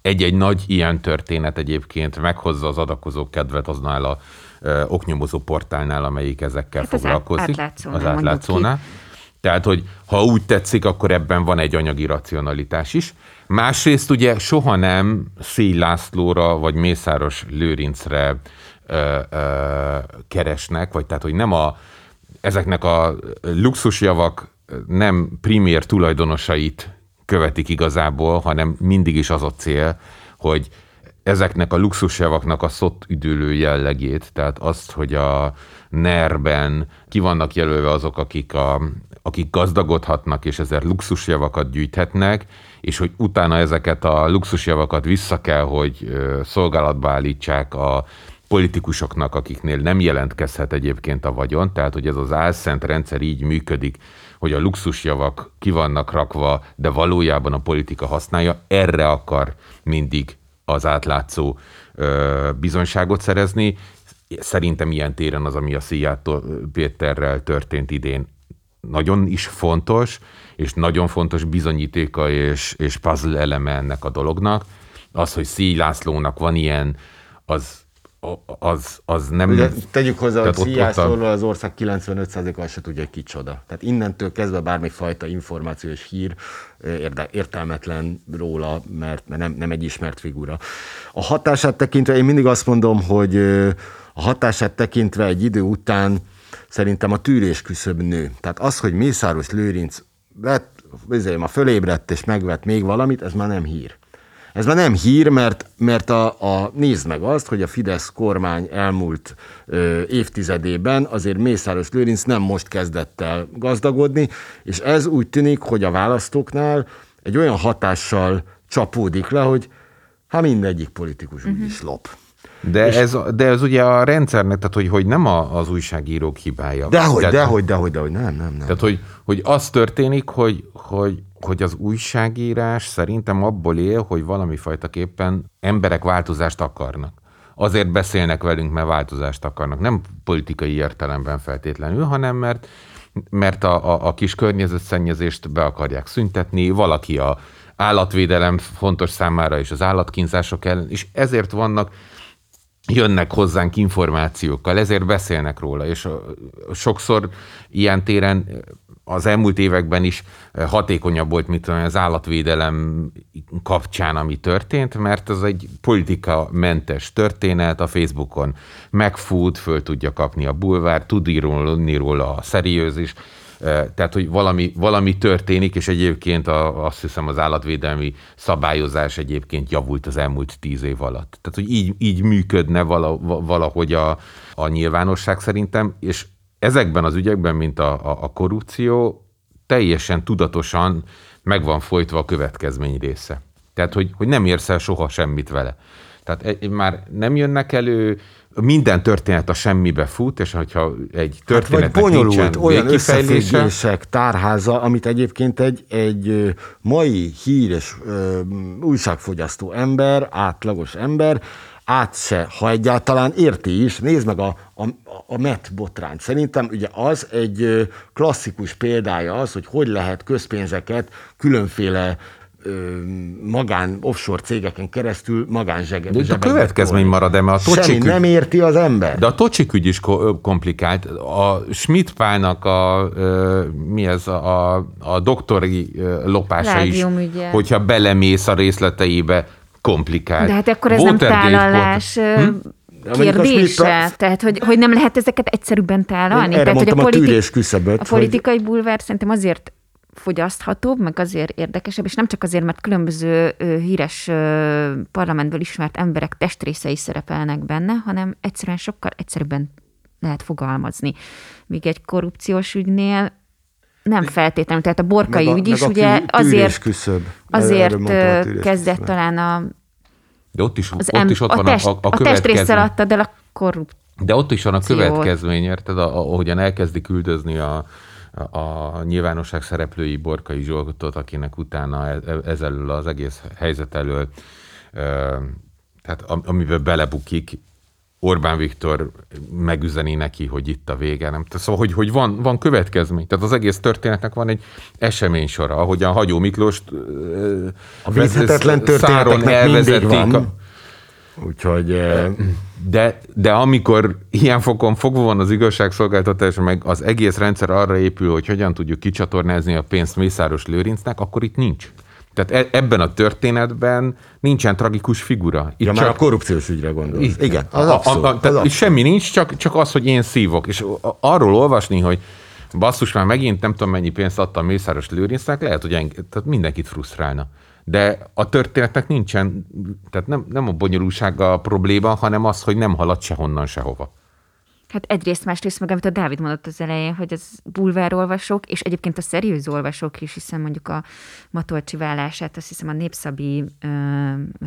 egy-egy nagy ilyen történet egyébként meghozza az adakozó kedvet aznál a ö, oknyomozó portálnál, amelyik ezekkel hát foglalkozik. Az átlátszónál. Tehát, hogy ha úgy tetszik, akkor ebben van egy anyagi racionalitás is. Másrészt ugye soha nem Széj Lászlóra vagy Mészáros Lőrincre ö, ö, keresnek, vagy tehát, hogy nem a, ezeknek a luxusjavak nem primér tulajdonosait követik igazából, hanem mindig is az a cél, hogy ezeknek a luxusjavaknak a szott üdülő jellegét, tehát azt, hogy a nerben ki vannak jelölve azok, akik, a, akik gazdagodhatnak, és ezért luxusjavakat gyűjthetnek, és hogy utána ezeket a luxusjavakat vissza kell, hogy szolgálatba állítsák a politikusoknak, akiknél nem jelentkezhet egyébként a vagyon, tehát hogy ez az álszent rendszer így működik, hogy a luxusjavak ki vannak rakva, de valójában a politika használja, erre akar mindig az átlátszó ö, bizonyságot szerezni. Szerintem ilyen téren az, ami a Szijjártó Péterrel történt idén, nagyon is fontos, és nagyon fontos bizonyítéka és, és puzzle eleme ennek a dolognak. Az, hogy Széj Lászlónak van ilyen, az... Az, az nem... Ugye, tegyük hozzá, hogy Szijjártóról az ország kilencvenöt százaléka se tudja, kicsoda. Tehát innentől kezdve bármi fajta információ és hír érde, értelmetlen róla, mert nem, nem egy ismert figura. A hatását tekintve, én mindig azt mondom, hogy a hatását tekintve egy idő után szerintem a tűrés küszöb nő. Tehát az, hogy Mészáros Lőrinc vett, azért ma fölébredt és megvett még valamit, ez már nem hír. Ez már nem hír, mert, mert a, a, nézd meg azt, hogy a Fidesz kormány elmúlt ö, évtizedében azért Mészáros Lőrinc nem most kezdett el gazdagodni, és ez úgy tűnik, hogy a választóknál egy olyan hatással csapódik le, hogy hát mindegyik politikus uh-huh. úgyis lop. De ez, de ez ugye a rendszernek, tehát hogy, hogy nem a, az újságírók hibája. Dehogy, tehát, dehogy, dehogy, dehogy, nem, nem, nem. Tehát, hogy, hogy az történik, hogy, hogy, hogy az újságírás szerintem abból él, hogy valami fajtaképpen emberek változást akarnak. Azért beszélnek velünk, mert változást akarnak. Nem politikai értelemben feltétlenül, hanem mert, mert a, a, a kis környezetszennyezést be akarják szüntetni, valaki a állatvédelem fontos számára, és az állatkínzások ellen, és ezért vannak jönnek hozzánk információkkal, ezért beszélnek róla, és sokszor ilyen téren az elmúlt években is hatékonyabb volt, mint az állatvédelem kapcsán, ami történt, mert ez egy politikamentes történet, a Facebookon megfut, föl tudja kapni a bulvár, tud írni róla a szeriőz is, tehát, hogy valami, valami történik, és egyébként a, azt hiszem az állatvédelmi szabályozás egyébként javult az elmúlt tíz év alatt. Tehát, hogy így, így működne vala, valahogy a, a nyilvánosság szerintem, és ezekben az ügyekben, mint a, a, a korrupció, teljesen tudatosan meg van folytva a következmény része. Tehát, hogy, hogy nem érsz el soha semmit vele. Tehát egy, már nem jönnek elő, minden történet a semmibe fut, és hogyha egy történetnek hát bonyolult olyan összefüggések tárháza, amit egyébként egy, egy mai híres ö, újságfogyasztó ember, átlagos ember, át se, ha egyáltalán érti is, nézd meg a, a, a Met botrányt. Szerintem ugye az egy klasszikus példája az, hogy hogy lehet közpénzeket különféle magán offshore cégeken keresztül magán zsebekbe. De a következmény marad-e, mert a tocsik ügy... nem érti az ember. De a tocsik ügy is komplikált. A Schmidt-Pálnak a, mi ez, a, a doktori lopása Lágium is, ügye. Hogyha belemész a részleteibe, komplikált. De hát akkor ez Watergate nem tálalás kérdése. Hm? Tehát, hogy, hogy nem lehet ezeket egyszerűbben tálalni. Erre tehát, mondtam hogy a, politi- a tűrés küszöböt. A politikai bulvár szerintem azért fogyaszthatóbb, meg azért érdekesebb, és nem csak azért, mert különböző híres parlamentből ismert emberek testrészei szerepelnek benne, hanem egyszerűen sokkal egyszerűbben lehet fogalmazni. Míg egy korrupciós ügynél nem feltétlenül. Tehát a Borkai ügy is ugye azért, azért kezdett talán a... De ott is ott, em, is ott a van test, a, a következő. A testrészsel adtad el a korrupciót. De ott is van a következmény, érted? Ahogyan elkezdik üldözni a a nyilvánosság szereplői Borkai Zsoltot, akinek utána ez elől az egész helyzet elől, tehát amiben belebukik, Orbán Viktor megüzeni neki, hogy itt a vége. Nem? Szóval, hogy, hogy van, van következmény. Tehát az egész történetnek van egy eseménysora, ahogyan Hagyó Miklóst a vízhetetlen történeteknek mindig van. A... Úgyhogy... De, de amikor ilyen fokon fogva van az igazságszolgáltatás, meg az egész rendszer arra épül, hogy hogyan tudjuk kicsatornázni a pénzt Mészáros Lőrincnek, akkor itt nincs. Tehát ebben a történetben nincsen tragikus figura. Itt ja, csak... már a korrupciós ügyre gondolsz. Itt. Igen, az abszolút. A, a, tehát az semmi abszolút. Nincs, csak, csak az, hogy én szívok. És arról olvasni, hogy basszus, már megint nem tudom mennyi pénzt adtam Mészáros Lőrincnek, lehet, hogy enge... tehát mindenkit frusztrálna. De a történetnek nincsen, tehát nem, nem a bonyolultsága a probléma, hanem az, hogy nem halad sehonnan, sehova. Hát egyrészt, másrészt meg, amit a Dávid mondott az elején, hogy ez bulvárolvasók, és egyébként a szeriőz olvasók is, hiszen mondjuk a Matolcsi vállását, azt hiszem a Népszabi ö,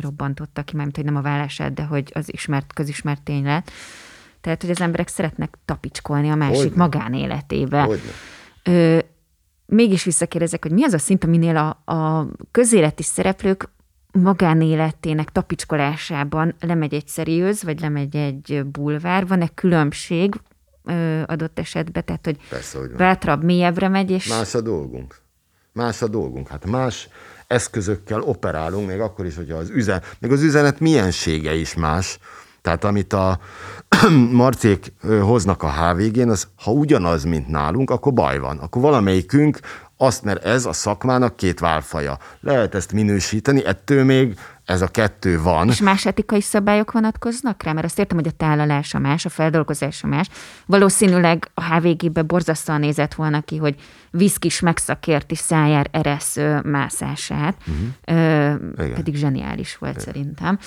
robbantotta ki, mármint, hogy nem a vállását, de hogy az ismert, közismert tény lett. Tehát, hogy az emberek szeretnek tapicskolni a másik Hogyne. magánéletébe. Hogyne. Mégis visszakérdezek, hogy mi az a szint, aminél a, a közéleti szereplők magánéletének tapicskolásában lemegy egy szeriőz, vagy lemegy egy bulvár? Van-e különbség ö, adott esetben? Tehát, hogy, persze, hogy bátrabb, mélyebbre megy, és... Más a dolgunk. Más a dolgunk. Hát más eszközökkel operálunk, még akkor is, hogyha az üzenet, még az üzenet miensége is más. Tehát amit a marcék hoznak a há vé gén, az ha ugyanaz, mint nálunk, akkor baj van. Akkor valamelyikünk azt, mert ez a szakmának két válfaja. Lehet ezt minősíteni, ettől még ez a kettő van. És más etikai szabályok vonatkoznak rá? Mert azt értem, hogy a tálalása más, a feldolgozása más. Valószínűleg a há vé gébe borzasztóan nézett volna ki, hogy Viszkis megszakérti Szájer eresz mászását. Uh-huh. Ö, pedig zseniális volt Igen. szerintem.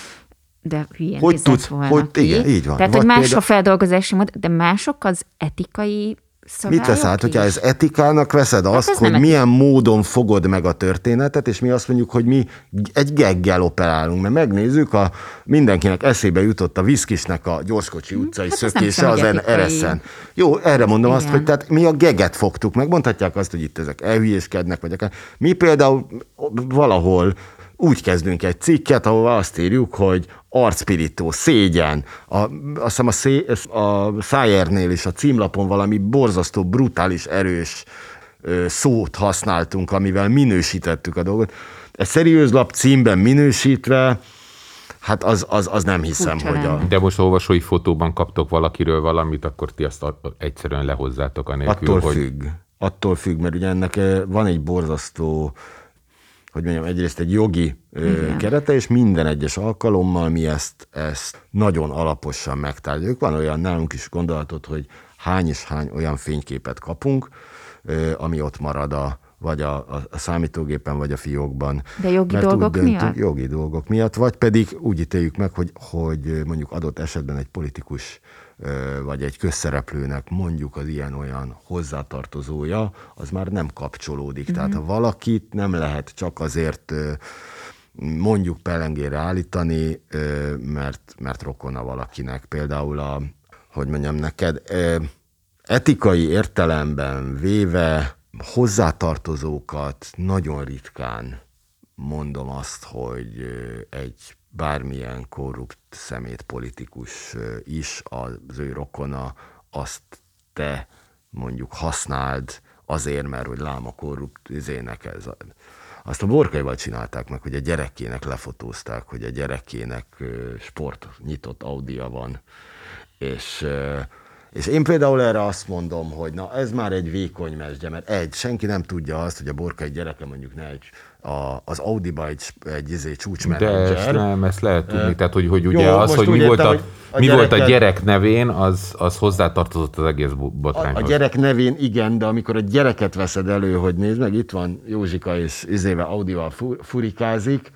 De hülyén hogy tudsz, volna hogy, igen, így van. Tehát, vagy hogy más példa... a feldolgozási mód, de mások az etikai szabályok. Mit vesz át, hogyha ez etikának veszed azt, hát hogy nem milyen etikai módon fogod meg a történetet, és mi azt mondjuk, hogy mi egy geggel operálunk, mert megnézzük, a, mindenkinek eszébe jutott a Viszkisnek a Gyorskocsi utcai hát szökése az ereszen. Jó, erre mondom igen. azt, hogy tehát mi a gegget fogtuk meg, mondhatják azt, hogy itt ezek elhülyéskednek, vagy akár. Mi például valahol úgy kezdünk egy cikket, ahova azt írjuk, hogy arcpirító, szégyen. A, azt hiszem a, szé, a Szájernél is a címlapon valami borzasztó, brutális, erős ö, szót használtunk, amivel minősítettük a dolgot. Egy szeriőz lap címben minősítve, hát az, az, az nem hiszem, Furcsa hogy a... De most olvasói fotóban kaptok valakiről valamit, akkor ti azt egyszerűen lehozzátok anélkül, attól hogy... Attól függ. Attól függ, mert ugye ennek van egy borzasztó... hogy mondjam, egyrészt egy jogi Igen. kerete, és minden egyes alkalommal mi ezt, ezt nagyon alaposan megtárgyaljuk. Van olyan nálunk is gondolatot, hogy hány és hány olyan fényképet kapunk, ami ott marad a, vagy a, a számítógépen, vagy a fiókban. De jogi Mert dolgok döntünk, miatt? Jogi dolgok miatt, vagy pedig úgy ítéljük meg, hogy, hogy mondjuk adott esetben egy politikus vagy egy közszereplőnek mondjuk az ilyen-olyan hozzátartozója, az már nem kapcsolódik. Mm-hmm. Tehát ha valakit nem lehet csak azért mondjuk pellengére állítani, mert, mert rokona valakinek. Például a, hogy mondjam neked, etikai értelemben véve hozzátartozókat nagyon ritkán mondom azt, hogy egy bármilyen korrupt szemét politikus is, az ő rokona, azt te mondjuk használd azért, mert hogy lám a korrupt izének ez. Azt a Borkaival csinálták meg, hogy a gyerekének lefotózták, hogy a gyerekének sport nyitott Audia van. És, és én például erre azt mondom, hogy na ez már egy vékony mesdje, mert egy, senki nem tudja azt, hogy a Borkai gyereke mondjuk ne egy, a, az Audiba egy, egy, egy, egy csúcsmenedzser. De ezt nem, ezt lehet tudni. Tehát, hogy, hogy ugye jó, az, hogy mi, értem, volt a, a mi volt a gyerek nevén, az, az hozzátartozott az egész botrányhoz. A, a gyerek nevén igen, de amikor a gyereket veszed elő, hogy nézd meg, itt van Józsika és izéve Audival furikázik,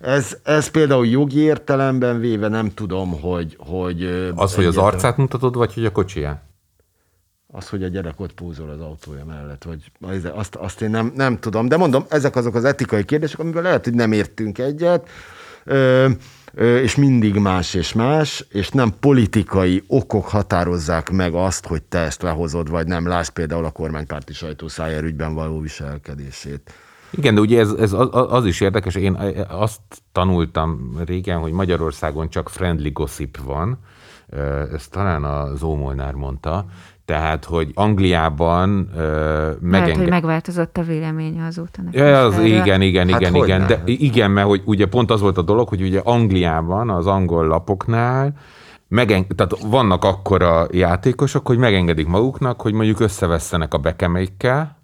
Ez, ez például jogi értelemben véve nem tudom, hogy... hogy az, hogy az arcát mutatod, vagy hogy a kocsiját? Az, hogy a gyerek ott pózol az autója mellett, vagy azt, azt én nem, nem tudom. De mondom, ezek azok az etikai kérdések, amiben lehet, hogy nem értünk egyet, ö, ö, és mindig más és más, és nem politikai okok határozzák meg azt, hogy te ezt lehozod, vagy nem. Lásd például a kormánypárti sajtó Szájer ügyben való viselkedését. Igen, de ugye ez, ez az, az is érdekes, én azt tanultam régen, hogy Magyarországon csak friendly gossip van, ezt talán a Zómolnár mondta, tehát, hogy Angliában uh, megenged... Lehet, hogy megváltozott a véleménye azóta. Ja, az, igen, igen, hát igen, igen. De, igen, mert hogy ugye pont az volt a dolog, hogy ugye Angliában, az angol lapoknál Megeng- tehát vannak akkora játékosok, hogy megengedik maguknak, hogy mondjuk összevesztenek a bekemeikkel,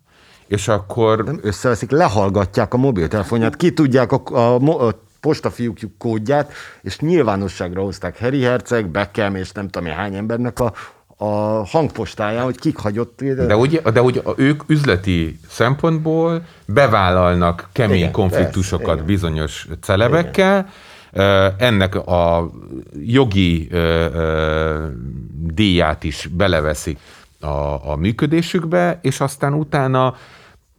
és akkor... Nem összeveszik, lehallgatják a mobiltelefonját, ki tudják a, a, a postafiúkjuk kódját, és nyilvánosságra hozták Harry Herceg, Beckham, és nem tudom én hány embernek a, a hangpostáján, hogy kik hagyott... De ugye, de ugye ők üzleti szempontból bevállalnak kemény igen, konfliktusokat persze, bizonyos igen. celebekkel, igen. Ennek a jogi díját is beleveszik A, a működésükbe, és aztán utána,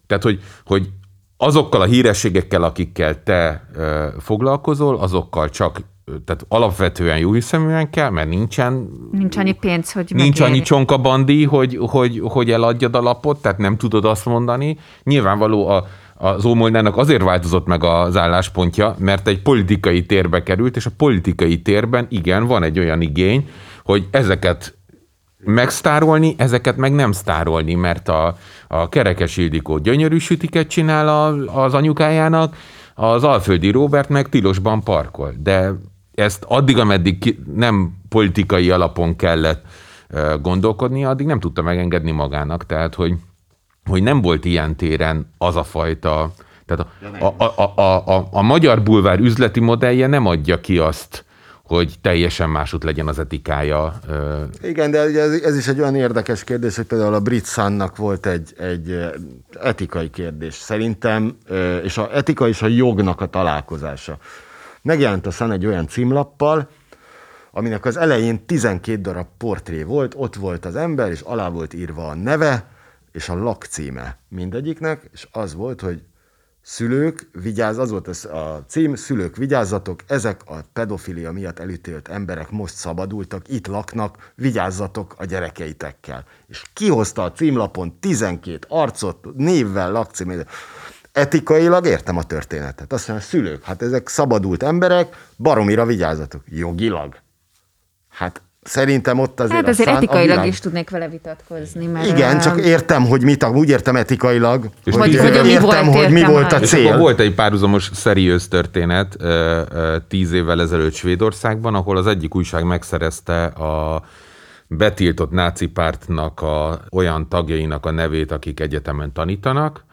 tehát hogy, hogy azokkal a hírességekkel, akikkel te ö, foglalkozol, azokkal csak, tehát alapvetően jó hiszeműen kell, mert nincsen... Nincs annyi pénz, hogy megérjük. Nincs annyi csonkabandi, hogy, hogy, hogy eladjad a lapot, tehát nem tudod azt mondani. Nyilvánvaló a az Zómolnának azért változott meg az álláspontja, mert egy politikai térbe került, és a politikai térben igen, van egy olyan igény, hogy ezeket megsztárolni, ezeket meg nem sztárolni, mert a, a Kerekes Ildikó gyönyörű sütiket csinál a, az anyukájának, az Alföldi Róbert meg tilosban parkol. De ezt addig, ameddig nem politikai alapon kellett gondolkodnia, addig nem tudta megengedni magának. Tehát, hogy, hogy nem volt ilyen téren az a fajta... Tehát a, a, a, a, a, a magyar bulvár üzleti modellje nem adja ki azt, hogy teljesen másút legyen az etikája. Igen, de ez, ez is egy olyan érdekes kérdés, hogy például a Brit Sunnak volt egy, egy etikai kérdés szerintem, és az etika és a jognak a találkozása. Megjelent a Sun egy olyan címlappal, aminek az elején tizenkét darab portré volt, ott volt az ember, és alá volt írva a neve és a lakcíme mindegyiknek, és az volt, hogy Szülők, vigyázz, az volt a cím, szülők, vigyázzatok, ezek a pedofilia miatt elítélt emberek most szabadultak, itt laknak, vigyázzatok a gyerekeitekkel. És kihozta a címlapon tizenkét arcot, névvel, lakcímével. Etikailag értem a történetet. Azt mondja, szülők, hát ezek szabadult emberek, baromira vigyázzatok. Jogilag? Hát... Szerintem ott azért... Hát azért etikailag világ... is tudnék vele vitatkozni. Mert igen, a... csak értem, hogy mit, úgy értem etikailag, és hogy, hogy, hogy mi értem, volt, hogy mi volt a cél. Volt egy párhuzamos szeriős történet tíz évvel ezelőtt Svédországban, ahol az egyik újság megszerezte a betiltott náci pártnak a, olyan tagjainak a nevét, akik egyetemen tanítanak,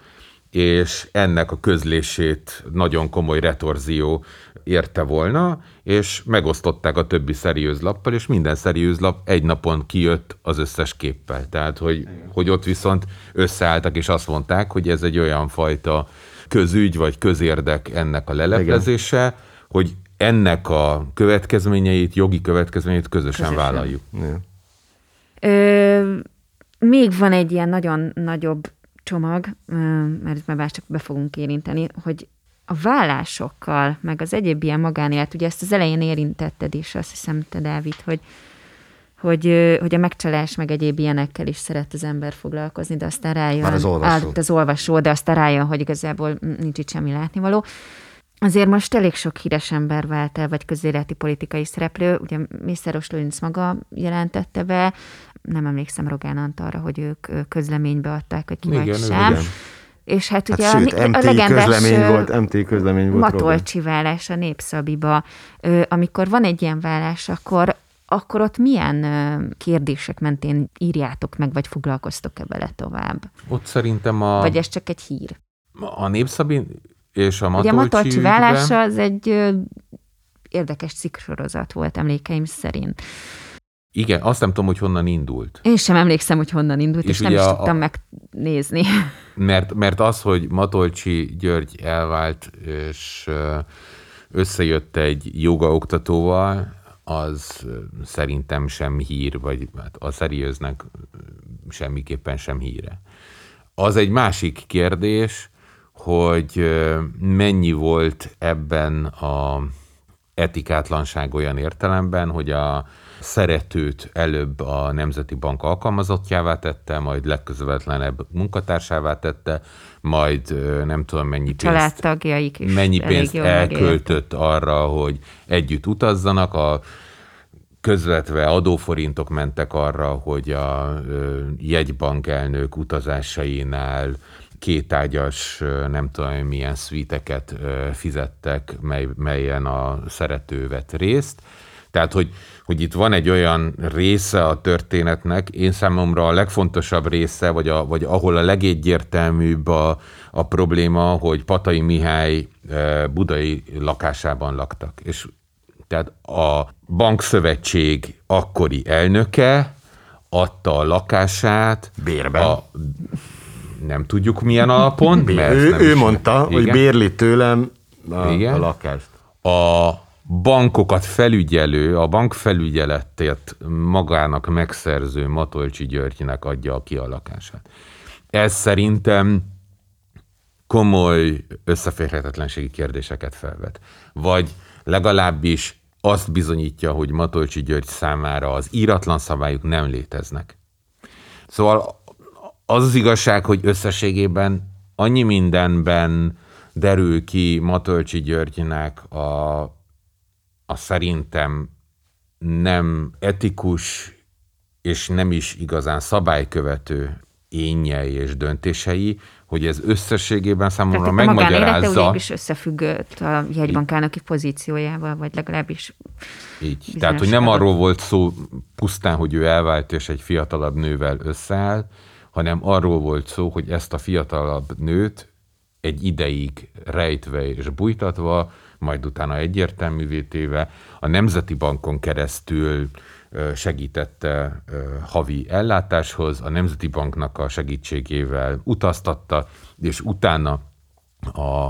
és ennek a közlését nagyon komoly retorzió érte volna, és megosztották a többi szeriőzlappal, és minden szeriőzlap egy napon kijött az összes képpel. Tehát, hogy, hogy ott viszont összeálltak, és azt mondták, hogy ez egy olyan fajta közügy, vagy közérdek ennek a leleplezése, igen, hogy ennek a következményeit, jogi következményeit közösen, közösen. vállaljuk. Ö, még van egy ilyen nagyon nagyobb csomag, mert már csak be fogunk érinteni, hogy a vállásokkal, meg az egyéb ilyen magánélet, ugye ezt az elején érintetted is, azt hiszem, te Dávid, hogy, hogy, hogy a megcsalás, meg egyéb ilyenekkel is szeret az ember foglalkozni, de aztán rájön. Már az olvasó. Az olvasó, de aztán rájön, hogy igazából nincs itt semmi látnivaló. Azért most elég sok híres ember vált el, vagy közéleti politikai szereplő, ugye Mészáros Lőrinc maga jelentette be, nem emlékszem Rogán Antalra, hogy ők közleménybe adták, hogy ki igen, vagy sem. Igen. És hát, hát ugye sőt, a, a legendás Matolcsi vállás a Népszabiba, amikor van egy ilyen vállás, akkor, akkor ott milyen kérdések mentén írjátok meg, vagy foglalkoztok-e vele tovább? Ott szerintem a... Vagy ez csak egy hír? A Népszabi és a Matolcsi... Ugye a Matolcsi vállása az egy érdekes cikksorozat volt emlékeim szerint. Igen, azt nem tudom, hogy honnan indult. Én sem emlékszem, hogy honnan indult, és, és nem is a... tudtam megnézni. Mert, mert az, hogy Matolcsi György elvált, és összejött egy jogaoktatóval, az szerintem sem hír, vagy a seriőznek semmiképpen sem híre. Az egy másik kérdés, hogy mennyi volt ebben a etikátlanság olyan értelemben, hogy a szeretőt előbb a Nemzeti Bank alkalmazottjává tette, majd legközvetlenebb munkatársává tette, majd nem tudom mennyi pénzt, is mennyi pénzt elköltött arra, hogy együtt utazzanak, a közvetve adóforintok mentek arra, hogy a jegybank elnök utazásainál kétágyas, nem tudom milyen szvíteket fizettek, mely, melyen a szerető vett részt. Tehát, hogy, hogy itt van egy olyan része a történetnek, én számomra a legfontosabb része, vagy, a, vagy ahol a legegyértelműbb a, a probléma, hogy Patay Mihály budai lakásában laktak. És tehát a bankszövetség akkori elnöke adta a lakását. Bérben. A, nem tudjuk milyen alapon. B- ő ő is mondta, igen, hogy bérli tőlem a, a lakást. A bankokat felügyelő, a bankfelügyeletét magának megszerző Matolcsi Györgynek adja ki a lakását. Ez szerintem komoly összeférhetetlenségi kérdéseket felvet. Vagy legalábbis azt bizonyítja, hogy Matolcsi György számára az íratlan szabályok nem léteznek. Szóval az az igazság, hogy összességében annyi mindenben derül ki Matolcsi Györgynek a, a szerintem nem etikus és nem is igazán szabálykövető énjei és döntései, hogy ez összességében számomra megmagyarázza. Tehát a magánélete ugye is összefüggött a jegybankánoki pozíciójával, vagy legalábbis így. Tehát, hogy nem arról volt szó pusztán, hogy ő elvált és egy fiatalabb nővel összeáll, hanem arról volt szó, hogy ezt a fiatalabb nőt egy ideig rejtve és bújtatva, majd utána egyértelművé téve a Nemzeti Bankon keresztül segítette havi ellátáshoz, a Nemzeti Banknak a segítségével utaztatta, és utána a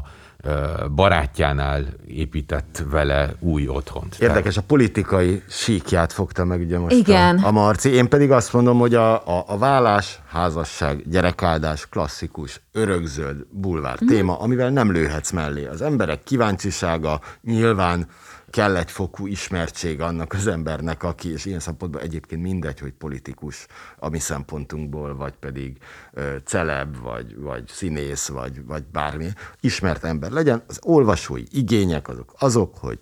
barátjánál épített vele új otthont. Érdekes, a politikai síkját fogta meg ugye most igen. A, a Marci. Én pedig azt mondom, hogy a, a, a vállás, házasság, gyerekáldás, klasszikus, örökzöld bulvár mm. téma, amivel nem lőhetsz mellé. Az emberek kíváncsisága, nyilván kell egy fokú ismertség annak az embernek, aki, és ilyen szempontból egyébként mindegy, hogy politikus a mi szempontunkból, vagy pedig ö, celeb, vagy, vagy színész, vagy, vagy bármi ismert ember legyen. Az olvasói igények azok, azok hogy,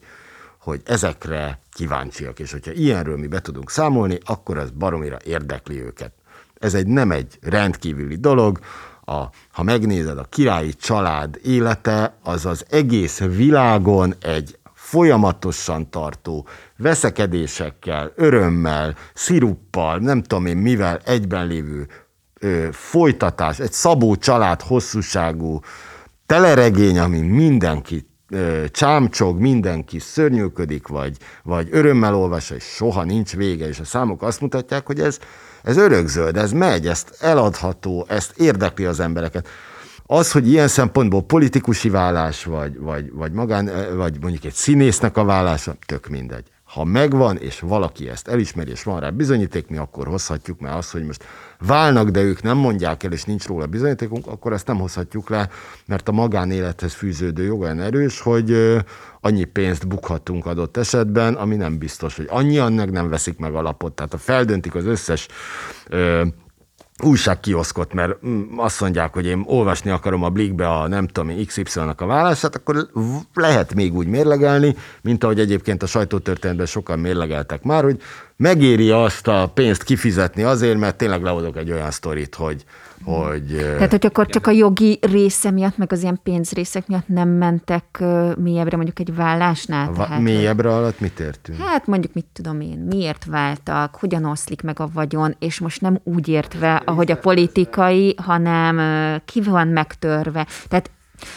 hogy ezekre kíváncsiak, és hogyha ilyenről mi be tudunk számolni, akkor az baromira érdekli őket. Ez egy nem egy rendkívüli dolog. A, ha megnézed a királyi család élete, az az egész világon egy folyamatosan tartó veszekedésekkel, örömmel, sziruppal, nem tudom én mivel egyben lévő ö, folytatás, egy Szabó család hosszúságú teleregény, ami mindenki ö, csámcsog, mindenki szörnyűködik, vagy, vagy örömmel olvassa, és soha nincs vége, és a számok azt mutatják, hogy ez, ez örökzöld, ez megy, ezt eladható, ezt érdekli az embereket. Az, hogy ilyen szempontból politikusi vállás, vagy, vagy, vagy magán, vagy mondjuk egy színésznek a vállása, tök mindegy. ha megvan, és valaki ezt elismeri, és van rá bizonyíték, mi akkor hozhatjuk, mert az, hogy most válnak, de ők nem mondják el, és nincs róla bizonyítékunk, akkor ezt nem hozhatjuk le, mert a magánélethez fűződő jog olyan erős, hogy annyi pénzt bukhatunk adott esetben, ami nem biztos, hogy annyian meg nem veszik meg alapot. Tehát ha feldöntik az összes újságkioszkot, mert azt mondják, hogy én olvasni akarom a Blikkbe a nem tudom, iksz ipszilonnak a válaszát, akkor lehet még úgy mérlegelni, mint ahogy egyébként a sajtótörténetben sokan mérlegeltek már, hogy megéri azt a pénzt kifizetni azért, mert tényleg lehozok egy olyan sztorit, hogy... hogy Tehát, hogy akkor csak a jogi része miatt, meg az ilyen pénzrészek miatt nem mentek mélyebbre, mondjuk egy vállásnál? Va- tehát, mélyebbre alatt mit értünk? Hát mondjuk mit tudom én, miért váltak, hogyan oszlik meg a vagyon, és most nem úgy értve, ahogy a politikai, hanem ki van megtörve. Tehát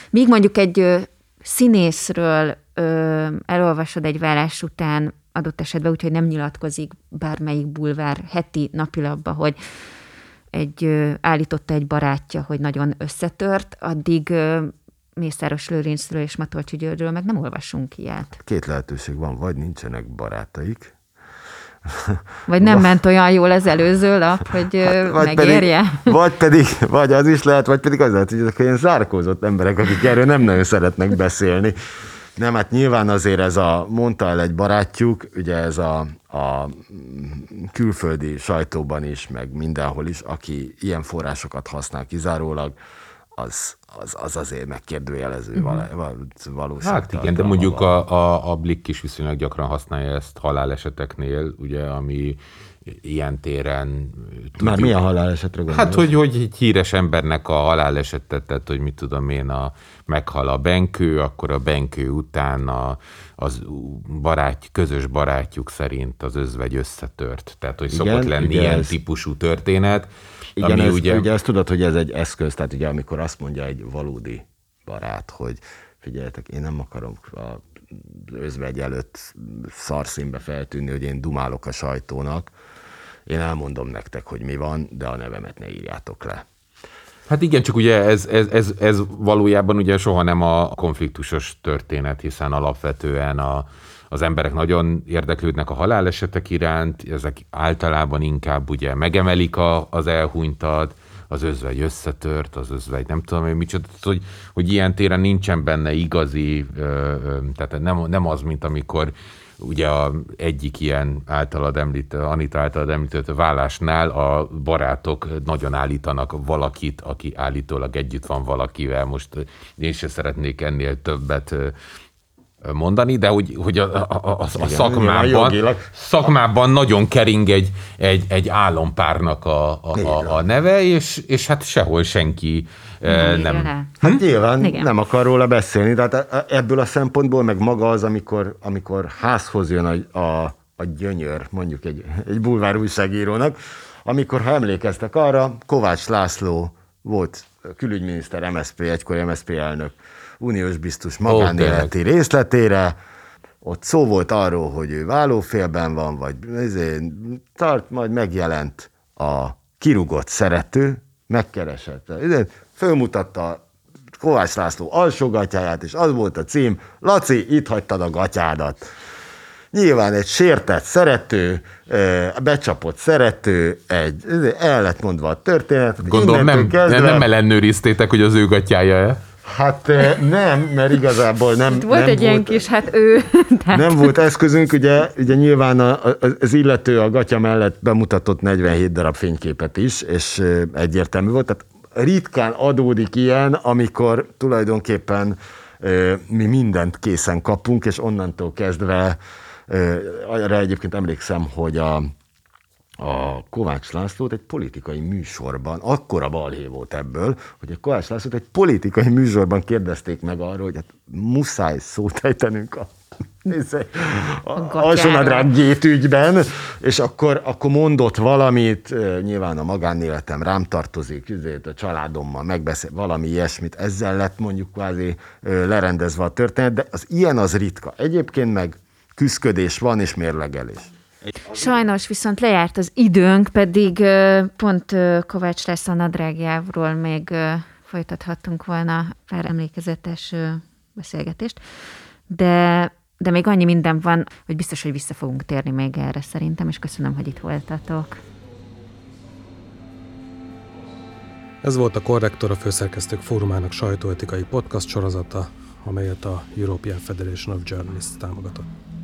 míg mondjuk egy színészről elolvasod egy vállás után, adott esetben, úgyhogy nem nyilatkozik bármelyik bulvár heti napilapba, hogy egy, állította egy barátja, hogy nagyon összetört, addig Mészáros Lőrincről és Matolcsi Györgyről meg nem olvasunk ilyet. Két lehetőség van, vagy nincsenek barátaik, vagy nem ment olyan jól az előző lap, hogy hát, vagy megérje? Pedig, vagy pedig, vagy az is lehet, vagy pedig az lehet, hogy ezek ilyen zárkózott emberek, akik erről nem nagyon szeretnek beszélni. Nem, hát nyilván azért ez a, mondta el egy barátjuk, ugye ez a, a külföldi sajtóban is, meg mindenhol is, aki ilyen forrásokat használ kizárólag, az, az, az azért megkérdőjelező uh-huh. valószínűleg. Hát igen, de mondjuk a, a, a Blikk is viszonylag gyakran használja ezt haláleseteknél, ugye, ami ilyen téren... Már tudjuk, milyen halálesetre gondolsz? Hát, hogy, hogy egy híres embernek a halálesetet, tehát, hogy mit tudom én, a, meghal a Benkő, akkor a Benkő után a, az barát, közös barátjuk szerint az özvegy összetört. Tehát, hogy igen, szokott lenni ilyen ez... típusú történet. Igen, ez, ugye... ugye azt tudod, hogy ez egy eszköz, tehát ugye amikor azt mondja egy valódi barát, hogy figyeljetek, én nem akarom a özvegy előtt szarszínbe feltűnni, hogy én dumálok a sajtónak. Én elmondom nektek, hogy mi van, de a nevemet ne írjátok le. Hát igen, csak ugye ez, ez, ez, ez valójában ugye soha nem a konfliktusos történet, hiszen alapvetően a, az emberek nagyon érdeklődnek a halálesetek iránt, ezek általában inkább ugye megemelik a, az elhunytat, az özvegy összetört, az özvegy nem tudom én micsoda, hogy, hogy ilyen téren nincsen benne igazi, tehát nem, nem az, mint amikor ugye a egyik ilyen általad említő, Anita általad említett vállásnál a barátok nagyon állítanak valakit, aki állítólag együtt van valakivel. Most én se szeretnék ennél többet mondani, de hogy, hogy a, a, a, a igen, szakmában, igen, szakmában nagyon kering egy, egy, egy álompárnak a, a, a neve, és, és hát sehol senki nem. nem. nem. Hát nyilván igen. nem akar róla beszélni, tehát ebből a szempontból meg maga az, amikor, amikor házhoz jön a, a, a gyönyör, mondjuk egy, egy bulvár újságírónak, amikor ha emlékeztek arra, Kovács László volt külügyminiszter, em es zé pé, egykori em es zé pé elnök, uniós biztos magánéleti okay. részletére, ott szó volt arról, hogy ő válófélben van, vagy tart, majd megjelent a kirúgott szerető, megkeresett. Fölmutatta Kovács László alsógatyáját, és az volt a cím, Laci, itt hagytad a gatyádat. Nyilván egy sértett szerető, becsapott szerető, egy, el lett mondva a történet. Gondolom nem, kezdve, nem ellenőriztétek, hogy az ő gatyája-e? Hát nem, mert igazából nem volt. Nem egy volt, ilyen kis, hát ő. Tehát. Nem volt eszközünk, ugye, ugye nyilván az illető a gatya mellett bemutatott negyvenhét darab fényképet is, és egyértelmű volt. Tehát ritkán adódik ilyen, amikor tulajdonképpen mi mindent készen kapunk, és onnantól kezdve, arra egyébként emlékszem, hogy a... a Kovács Lászlót egy politikai műsorban, akkora balhé volt ebből, hogy a Kovács Lászlót egy politikai műsorban kérdezték meg arról, hogy hát muszáj szót ejtenünk a, a, a alsónadrág gétügyben, és akkor, akkor mondott valamit, nyilván a magánéletem rám tartozik, a családommal megbeszél, valami ilyesmit, ezzel lett mondjuk kvázi lerendezve a történet, de az ilyen az ritka. Egyébként meg küszködés van és mérlegelés. Sajnos viszont lejárt az időnk, pedig pont Kovács László nadrágjáról még folytathattunk volna pár emlékezetes beszélgetést, de de még annyi minden van, hogy biztos, hogy vissza fogunk térni még erre szerintem, és köszönöm, hogy itt voltatok. Ez volt a Korrektor, a Főszerkesztők Fórumának sajtóetikai podcast sorozata, amelyet a European Federation of Journalists támogatott.